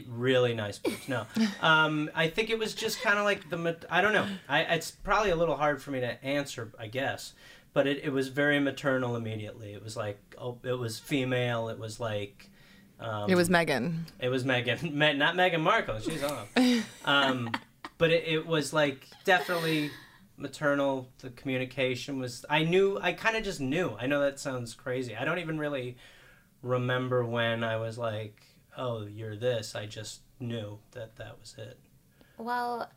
really nice boobs. No, I think it was just kind of like the. I don't know. It's probably a little hard for me to answer, I guess, but it was very maternal immediately. It was like, oh, it was female. It was like. It was Meghan. It was Meghan, not Meghan Markle. She's off. But it was like definitely. Maternal, the communication was, I kind of just knew. I know that sounds crazy. I don't even really remember when I was like, oh, you're this. I just knew that was it. Well,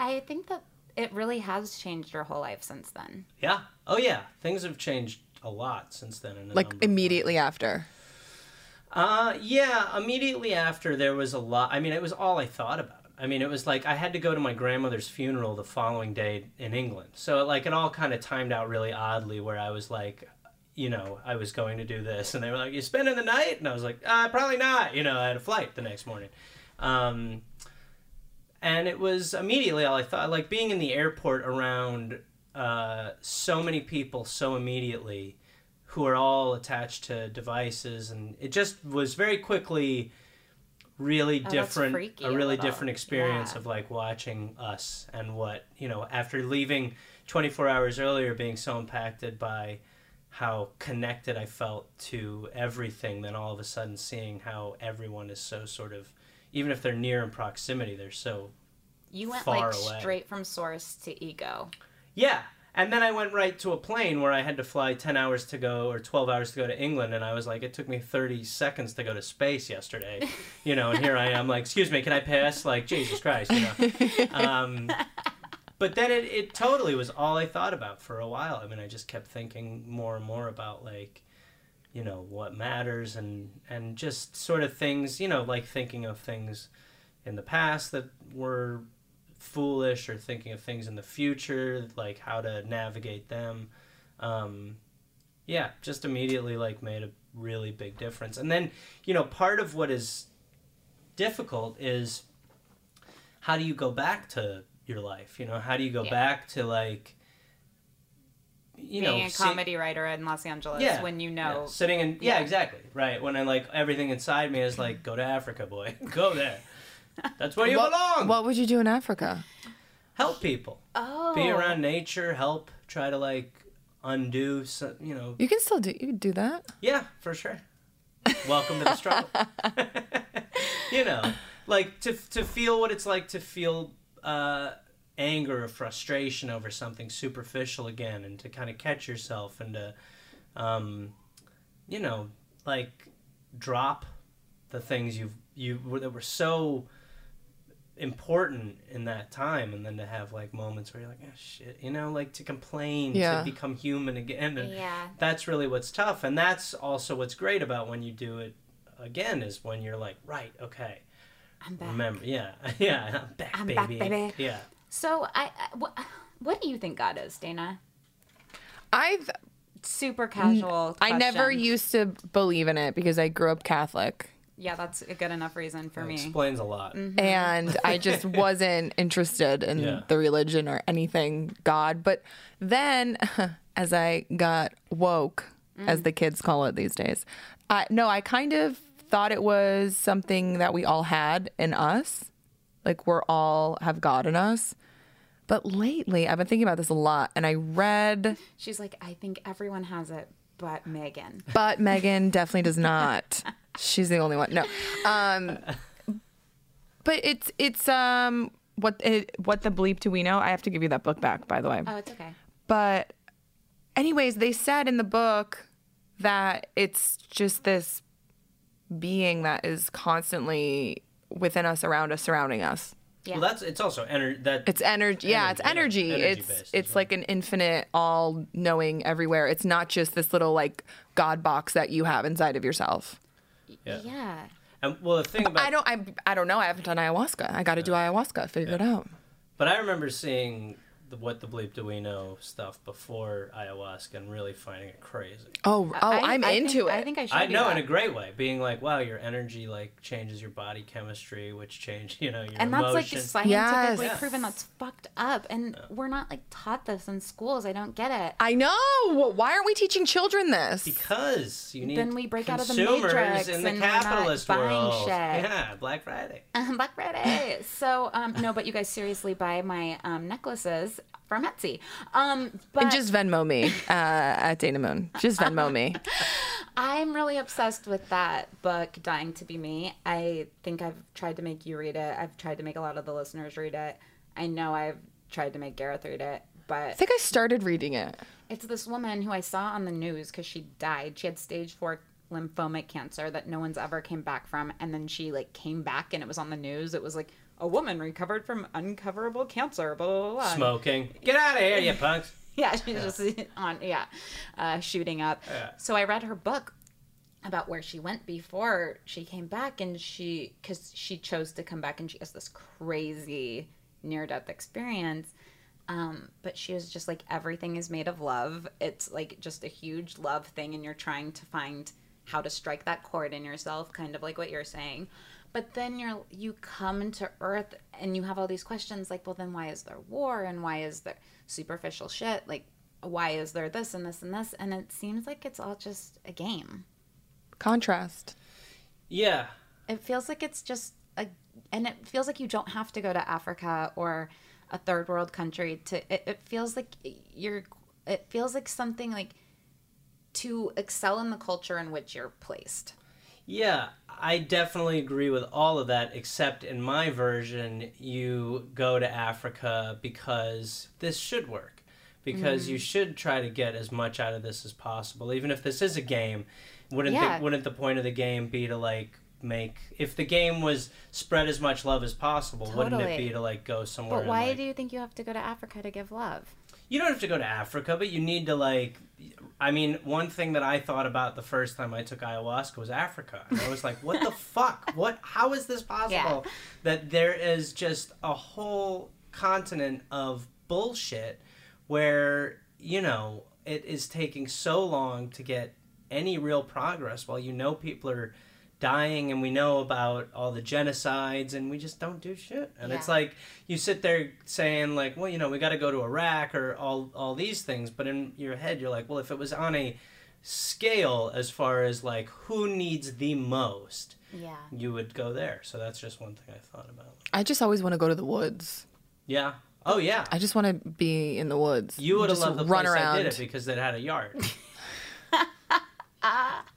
I think that it really has changed your whole life since then. Yeah. Oh, yeah. Things have changed a lot since then. Like immediately after? Yeah, immediately after there was a lot. I mean, it was all I thought about. I mean, it was like I had to go to my grandmother's funeral the following day in England. So, like, it all kind of timed out really oddly where I was like, you know, I was going to do this. And they were like, you spending the night? And I was like, probably not. You know, I had a flight the next morning. And it was immediately all I thought. Like, being in the airport around so many people so immediately who are all attached to devices. And it just was very quickly... a really different experience of like watching us and what, you know, after leaving 24 hours earlier, being so impacted by how connected I felt to everything, then all of a sudden seeing how everyone is so sort of, even if they're near in proximity, they're so far away. Straight from source to ego. Yeah. And then I went right to a plane where I had to fly 10 hours to go or 12 hours to go to England. And I was like, it took me 30 seconds to go to space yesterday, you know, and here I am like, excuse me, can I pass? Like, Jesus Christ, you know. But then it totally was all I thought about for a while. I mean, I just kept thinking more and more about like, you know, what matters and just sort of things, you know, like thinking of things in the past that were foolish, or thinking of things in the future, like how to navigate them. Yeah, just immediately like made a really big difference. And then, you know, part of what is difficult is how do you go back to your life? You know, how do you go back to like, you know, being a comedy writer in Los Angeles when you know sitting in exactly right when I like everything inside me is like, go to Africa, boy, go there. That's where you belong. What would you do in Africa? Help people. Oh. Be around nature, help, try to like undo some, you know. You can still do, you can do that. Yeah, for sure. Welcome to the struggle. You know, like to feel what it's like to feel anger or frustration over something superficial again, and to kind of catch yourself and to, you know, like drop the things that were so important in that time, and then to have like moments where you're like, oh, shit, you know, like to complain, to become human again. And that's really what's tough. And that's also what's great about when you do it again, is when you're like, right, okay, I'm back. Remember, yeah, I'm back, baby. Yeah. So what do you think God is, Dana? I've super casual question. I never used to believe in it because I grew up Catholic. Yeah, that's a good enough reason for me. Explains a lot. Mm-hmm. And I just wasn't interested in the religion or anything God. But then, as I got woke, as the kids call it these days, I kind of thought it was something that we all had in us. Like, we're all have God in us. But lately, I've been thinking about this a lot, and I read... She's like, I think everyone has it, but Meghan. But Meghan definitely does not... She's the only one. No, but it's what the bleep do we know? I have to give you that book back, by the way. Oh, it's okay. But anyways, they said in the book that it's just this being that is constantly within us, around us, surrounding us. Yeah. Well, it's also energy. It's energy. Yeah, it's energy. It's like an infinite, all-knowing, everywhere. It's not just this little like God box that you have inside of yourself. Yeah. And well, the thing about I don't know. I haven't done ayahuasca. I got to do ayahuasca. Figure it out. But I remember seeing the "What the bleep do we know" stuff before ayahuasca and really finding it crazy. I'm into it. I think I should. I know that in a great way. Being like, wow, your energy like changes your body chemistry, which changes your emotions. And that's like just scientifically proven. That's fucked up, and we're not like taught this in schools. I don't get it. I know. Why aren't we teaching children this? Because you need. Then we break out of the matrix in the capitalist world. Shit. Yeah, Black Friday. Black Friday. So no, but you guys seriously buy my necklaces from Etsy. And just Venmo me at Dana Moon. Just Venmo me. I'm really obsessed with that book, Dying to Be Me. I think I've tried to make you read it. I've tried to make a lot of the listeners read it. I know I've tried to make Gareth read it, but... I think I started reading it. It's this woman who I saw on the news because she died. She had stage 4 lymphomic cancer that no one's ever came back from. And then she like came back and it was on the news. It was like, a woman recovered from uncoverable cancer, blah, blah, blah. Smoking. Get out of here, you punks. Yeah, she's just on, shooting up. Yeah. So I read her book about where she went before she came back, and because she chose to come back, and she has this crazy near-death experience. But she was just like, everything is made of love. It's like just a huge love thing, and you're trying to find how to strike that chord in yourself, kind of like what you're saying. But then you come to Earth and you have all these questions like, well, then why is there war? And why is there superficial shit? Like, why is there this and this and this? And it seems like it's all just a game. Contrast. Yeah. It feels like it's just and it feels like you don't have to go to Africa or a third world country it feels like something like to excel in the culture in which you're placed. Yeah, I definitely agree with all of that, except in my version, you go to Africa because this should work, because you should try to get as much out of this as possible. Even if this is a game, wouldn't the point of the game be to like if the game was spread as much love as possible, wouldn't it be to like go somewhere? But why do you think you have to go to Africa to give love? You don't have to go to Africa, but you need to one thing that I thought about the first time I took ayahuasca was Africa. And I was like, what the fuck? How is this possible? Yeah. That there is just a whole continent of bullshit where, it is taking so long to get any real progress while people are dying, and we know about all the genocides, and we just don't do shit. And it's like you sit there saying like, well, we got to go to Iraq or all these things, but in your head you're like, well, if it was on a scale as far as like who needs the most, you would go there. So that's just one thing I thought about. I just always want to go to the woods. Yeah. Oh, yeah. I just want to be in the woods. You would have loved the place around. I did it because it had a yard.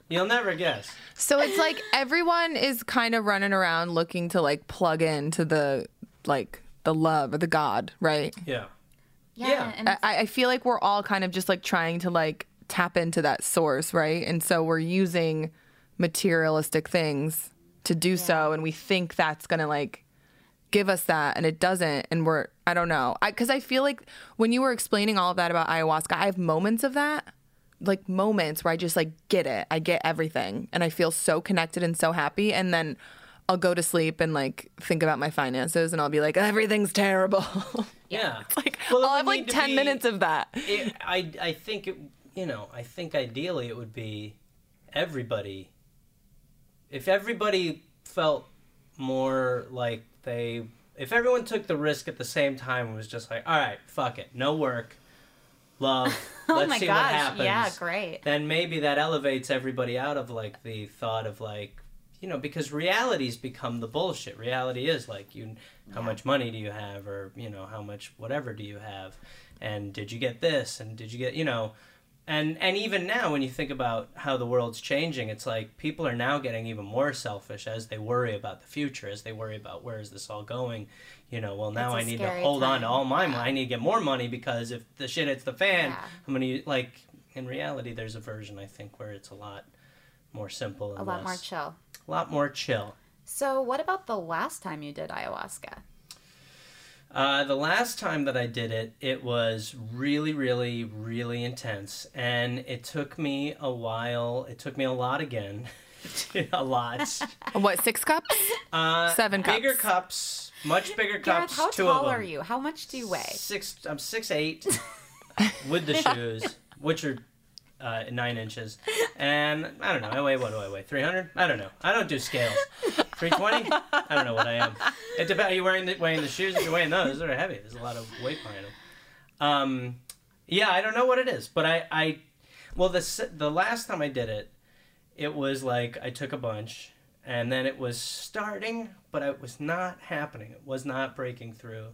You'll never guess. So it's like everyone is kind of running around looking to like plug into the like the love or the God, right? Yeah. Yeah. And I feel like we're all kind of just like trying to like tap into that source, right? And so we're using materialistic things to do so, and we think that's going to like give us that, and it doesn't. And we're, I don't know. Because I feel like when you were explaining all of that about ayahuasca, I have moments of that. Like moments where I just like get it. I get everything and I feel so connected and so happy, and then I'll go to sleep and like think about my finances and I'll be like, everything's terrible. Yeah. It's like, well, I'll have like 10 minutes of that. I think it, you know, I think ideally it would be everybody, if everybody felt more like they, if everyone took the risk at the same time and was just like, all right, fuck it, no work, love, let's see what happens. Yeah, great. Then maybe that elevates everybody out of like the thought of like, you know, because realities become the bullshit. Reality is like, you, how much money do you have, or, you know, how much whatever do you have, and did you get this, and did you get, you know, and even now when you think about how the world's changing, it's like people are now getting even more selfish as they worry about the future, as they worry about where is this all going, you know, well, now I need to hold on to all my money. I need to get more money because if the shit hits the fan, I'm going to, like, in reality, there's a version, I think, where it's a lot more simple. A lot more chill. A lot more chill. So what about the last time you did ayahuasca? The last time that I did it, it was really, really, really intense. And it took me a while. It took me a lot again. A lot. What, 6 cups? 7 cups. Bigger cups. Much bigger cups. Gareth, how tall are you? How much do you weigh? I'm 6'8", with the shoes, which are 9 inches. And I don't know. What do I weigh? 300? I don't know. I don't do scales. 320? I don't know what I am. It depends. Are you weighing the shoes? If you're weighing those, they're heavy. There's a lot of weight behind them. Yeah, I don't know what it is, but the last time I did it, it was like I took a bunch, and then it was starting, but it was not happening. It was not breaking through.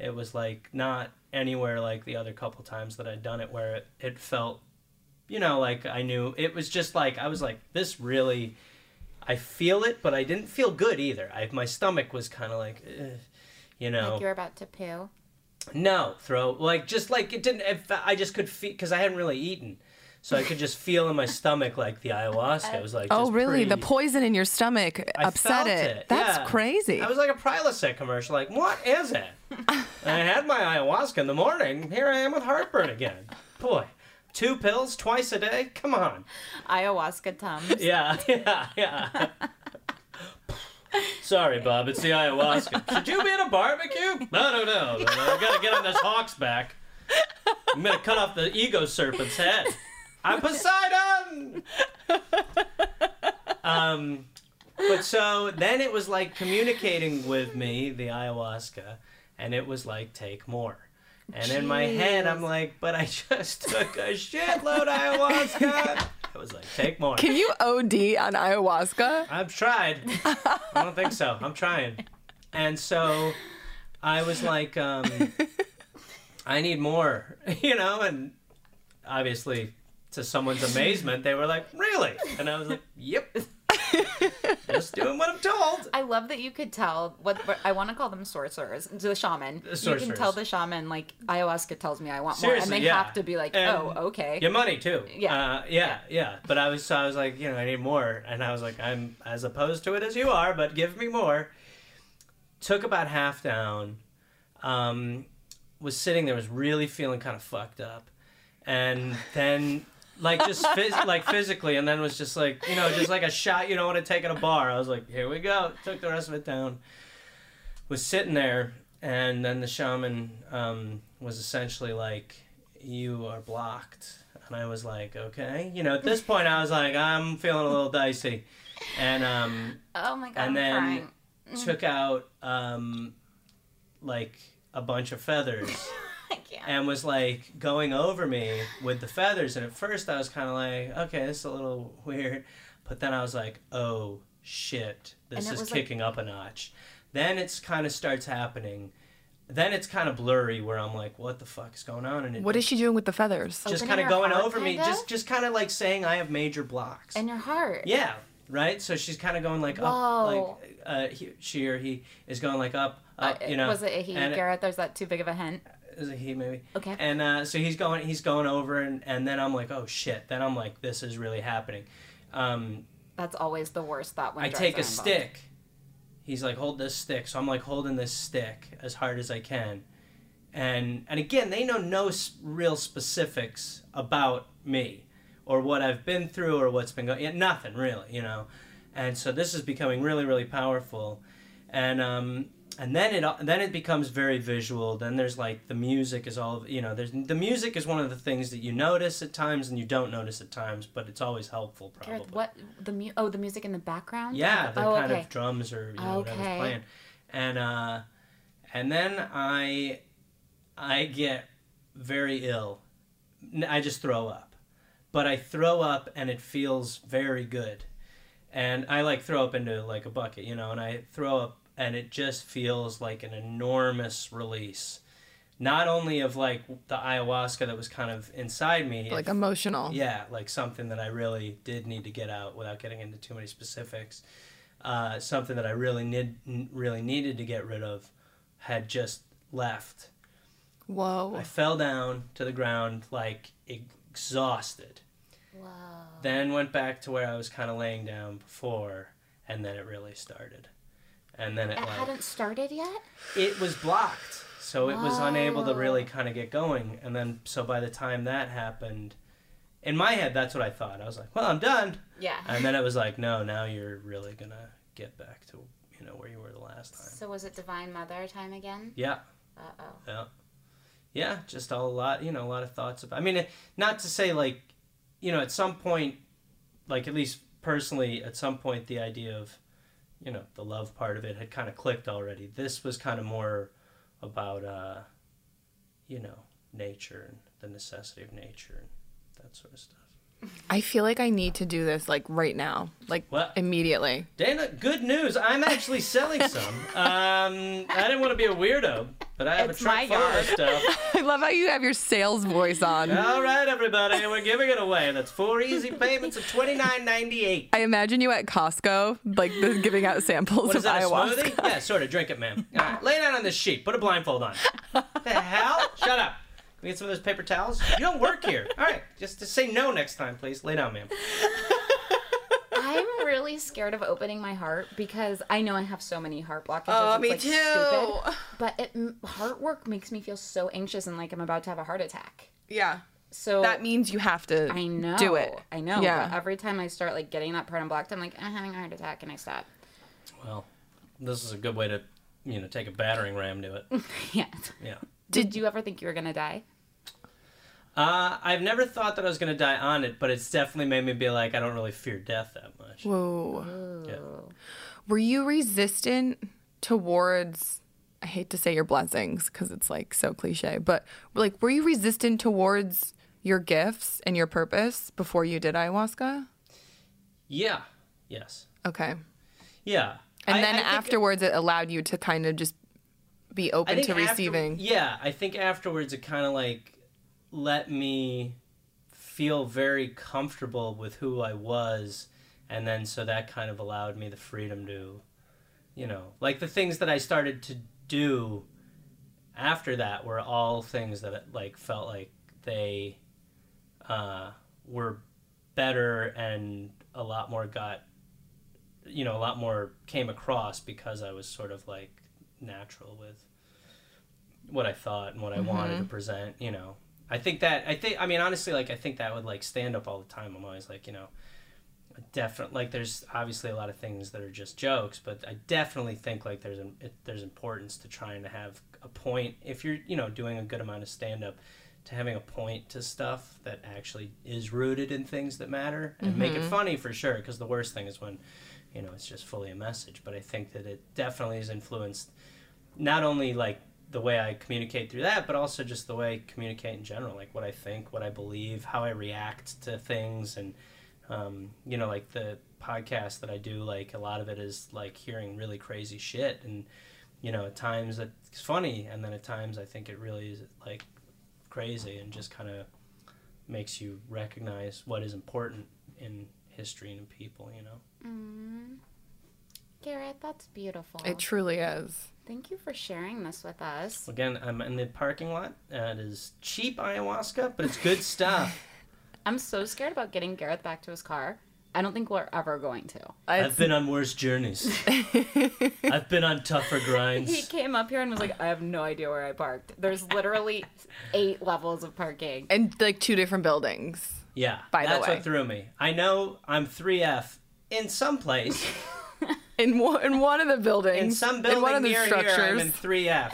It was like not anywhere like the other couple times that I'd done it, where it felt, you know, like I knew. It was just like, I was like, this really, I feel it, but I didn't feel good either. My stomach was kind of like, you know. Like you're about to poo? No, it didn't, I just could feel, because I hadn't really eaten. So I could just feel in my stomach like the ayahuasca. It was like, oh, really? The poison in your stomach upset it. That's crazy. I was like a Prilosec commercial. Like, what is it? And I had my ayahuasca in the morning. Here I am with heartburn again. Boy. 2 pills twice a day? Come on. Ayahuasca Tums. Yeah. Sorry, Bob, it's the ayahuasca. Should you be at a barbecue? No. I gotta get on this hawk's back. I'm gonna cut off the ego serpent's head. I'm Poseidon! But so then it was like communicating with me, the ayahuasca, and it was like, take more. And in my head, I'm like, but I just took a shitload of ayahuasca. I was like, take more. Can you OD on ayahuasca? I've tried. I don't think so. I'm trying. And so I was like, I need more, you know? And obviously, to someone's amazement, they were like, really? And I was like, yep. Just doing what I'm told. I love that you could tell what I want to call them sorcerers, the shaman. You can tell the shaman, like, ayahuasca tells me I want more. Seriously, and they have to be like, and okay. Your money, too. Yeah. Yeah. But I was like, you know, I need more. And I was like, I'm as opposed to it as you are, but give me more. Took about half down. Was sitting there, was really feeling kind of fucked up. And then... like just physically, and then was just like, you know, just like a shot you don't want to take at a bar. I was like, here we go. Took the rest of it down. Was sitting there, and then the shaman was essentially like, you are blocked. And I was like, okay. You know, at this point, I was like, I'm feeling a little dicey. And oh my God, and then I'm crying. Took out like a bunch of feathers. And was like going over me with the feathers, and at first I was kind of like, okay, this is a little weird, but then I was like, oh shit, this is kicking up a notch. Then it's kind of starts happening then it's kind of blurry where I'm like, what the fuck is going on? And what is she doing with the feathers? Just kind of going over me. Just kind of like saying I have major blocks. In your heart. Yeah. Right? So she's kind of going like up. Like she or he is going like up, you know. Was it a he, Gareth? Or is that too big of a hint? Is it he maybe? Okay. And so he's going over and then I'm like, oh shit. Then I'm like, this is really happening. That's always the worst thought when I take a stick. He's like, hold this stick. So I'm like holding this stick as hard as I can. And again, they know no real specifics about me or what I've been through or what's been going. Yeah, nothing really, you know. And so this is becoming really, really powerful. And then it becomes very visual. Then there's like the music is all, you know, the music is one of the things that you notice at times and you don't notice at times, but it's always helpful probably. Gareth, the music in the background? Yeah, the kind of drums or you know whatever's playing. And then I get very ill. I just throw up. But I throw up and it feels very good. And I like throw up into like a bucket, you know, and I throw up and it just feels like an enormous release, not only of like the ayahuasca that was kind of inside me, like emotional, yeah, like something that I really did need to get out without getting into too many specifics, something that I really needed to get rid of had just left. Whoa. I fell down to the ground like exhausted. Wow. Then went back to where I was kind of laying down before, and then it really started. And then it hadn't started yet? It was blocked. So it was unable to really kind of get going. And then, so by the time that happened, in my head, that's what I thought. I was like, well, I'm done. Yeah. And then it was like, no, now you're really going to get back to, you know, where you were the last time. So was it Divine Mother time again? Yeah. Uh-oh. Yeah. Yeah, just a lot of thoughts about, I mean, not to say like, you know, at some point, like at least personally, at some point, the idea of, you know, the love part of it had kind of clicked already. This was kind of more about, you know, nature and the necessity of nature and that sort of stuff. I feel like I need to do this, like, right now. Like, immediately. Dana, good news. I'm actually selling some. I didn't want to be a weirdo, but I have a trick for our stuff. I love how you have your sales voice on. All right, everybody. We're giving it away. That's 4 easy payments of $29.98. I imagine you at Costco, like, giving out samples of ayahuasca. What is that, a smoothie? Yeah, sort of. Drink it, ma'am. All right, lay down on this sheet. Put a blindfold on. What the hell? Shut up. We get some of those paper towels? You don't work here. All right. Just say no next time, please. Lay down, ma'am. I'm really scared of opening my heart because I know I have so many heart blockages. Oh, me too. Stupid, but heart work makes me feel so anxious and like I'm about to have a heart attack. Yeah. So that means you have to do it. I know. Yeah. But every time I start like getting that part unblocked, I'm like, I'm having a heart attack, and I stop. Well, this is a good way to, you know, take a battering ram to it. Yeah. Yeah. Did you ever think you were going to die? I've never thought that I was going to die on it, but it's definitely made me be like, I don't really fear death that much. Whoa. Yeah. Were you resistant towards, I hate to say your blessings because it's like so cliche, but like, were you resistant towards your gifts and your purpose before you did ayahuasca? Yeah. Yes. Okay. Yeah. And then afterwards it allowed you to kind of just be open to receiving. Yeah. I think afterwards it kind of like, let me feel very comfortable with who I was, and then so that kind of allowed me the freedom to, you know, like the things that I started to do after that were all things that like felt like they were better and a lot more got, you know, a lot more came across because I was sort of like natural with what I thought and what I wanted to present, you know. I think that would like stand up all the time. I'm always like, you know, definitely like there's obviously a lot of things that are just jokes, but I definitely think like there's importance to trying to have a point if you're, you know, doing a good amount of stand up, to having a point to stuff that actually is rooted in things that matter and make it funny for sure. Because the worst thing is when, you know, it's just fully a message. But I think that it definitely has influenced not only like the way I communicate through that, but also just the way I communicate in general, like what I think, what I believe, how I react to things. And, you know, like the podcast that I do, like a lot of it is like hearing really crazy shit and, you know, at times it's funny, and then at times I think it really is like crazy and just kind of makes you recognize what is important in history and in people, you know. Mm. Gareth, that's beautiful. It truly is. Thank you for sharing this with us. Again, I'm in the parking lot. It is cheap ayahuasca, but it's good stuff. I'm so scared about getting Gareth back to his car. I don't think we're ever going to. I've been on worse journeys. I've been on tougher grinds. He came up here and was like, I have no idea where I parked. There's literally 8 levels of parking. And like 2 different buildings. Yeah. By the way. That's what threw me. I know I'm 3F in some place. In one of the buildings. In some building in one of the structures. Here, I'm in 3F.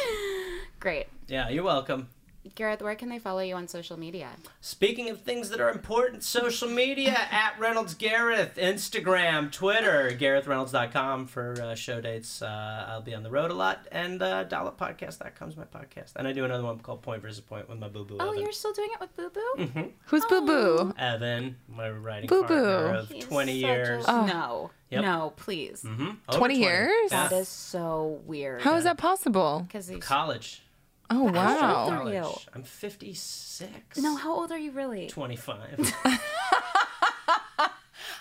Great. Yeah, you're welcome. Gareth, where can they follow you on social media? Speaking of things that are important, social media, @ReynoldsGareth, Instagram, Twitter, GarethReynolds.com for show dates. I'll be on the road a lot. And DollopPodcast.com is my podcast. And I do another one called Point versus Point with my boo-boo, Evan. Oh, you're still doing it with boo-boo? Mm-hmm. Who's boo-boo? Evan, my writing partner of 20 years. No. Yep. No, please. Mm-hmm. 20 years? That is so weird. How is that possible? Because college. Oh, wow. How old are you? I'm 56. No, how old are you really? 25.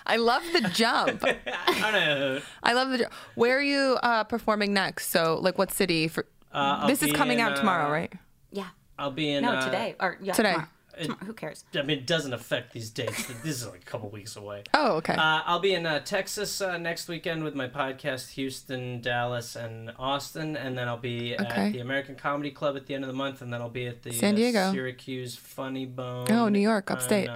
I love the jump. I know. I love the jump. Where are you performing next? So, like, what city? This is coming out tomorrow, right? Yeah. I'll be in... No, today. Or, yeah, today. Tomorrow. Who cares? I mean, it doesn't affect these dates. This is like a couple weeks away. Oh, okay. I'll be in Texas next weekend with my podcast, Houston, Dallas, and Austin. And then I'll be at the American Comedy Club at the end of the month. And then I'll be at the San Diego. Syracuse Funny Bone. Oh, New York, upstate.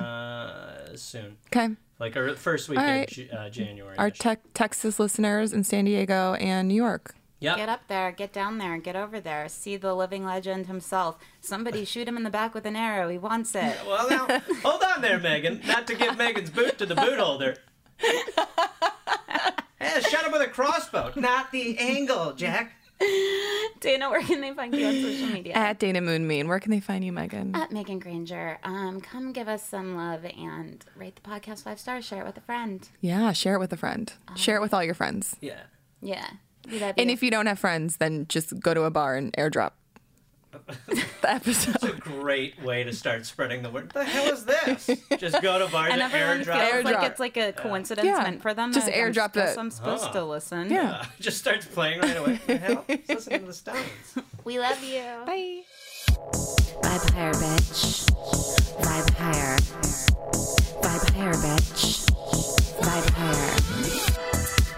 Soon. Okay. Like our first weekend of January. Our Texas listeners in San Diego and New York. Yep. Get up there, get down there, get over there, see the living legend himself. Somebody shoot him in the back with an arrow. He wants it. Well, now, hold on there, Megan. Not to give Megan's boot to the boot holder. Hey, shut up with a crossbow. Not the angle, Jack. Dana, where can they find you on social media? @DanaMoonMean. Where can they find you, Megan? @MeganGranger. Come give us some love and rate the podcast 5 stars. Share it with a friend. Yeah, share it with a friend. Share it with all your friends. Yeah. Yeah. And if you don't have friends, then just go to a bar and airdrop the episode. That's a great way to start spreading the word. What the hell is this? Just go to bars and airdrop. Like it's like a coincidence meant for them. Just airdrop it. I'm supposed to listen. Yeah. Just starts playing right away. What the hell? Just listen to the Stones. We love you. Bye. Vibe higher, bitch. Vibe higher. Vibe higher, bitch. Vibe higher.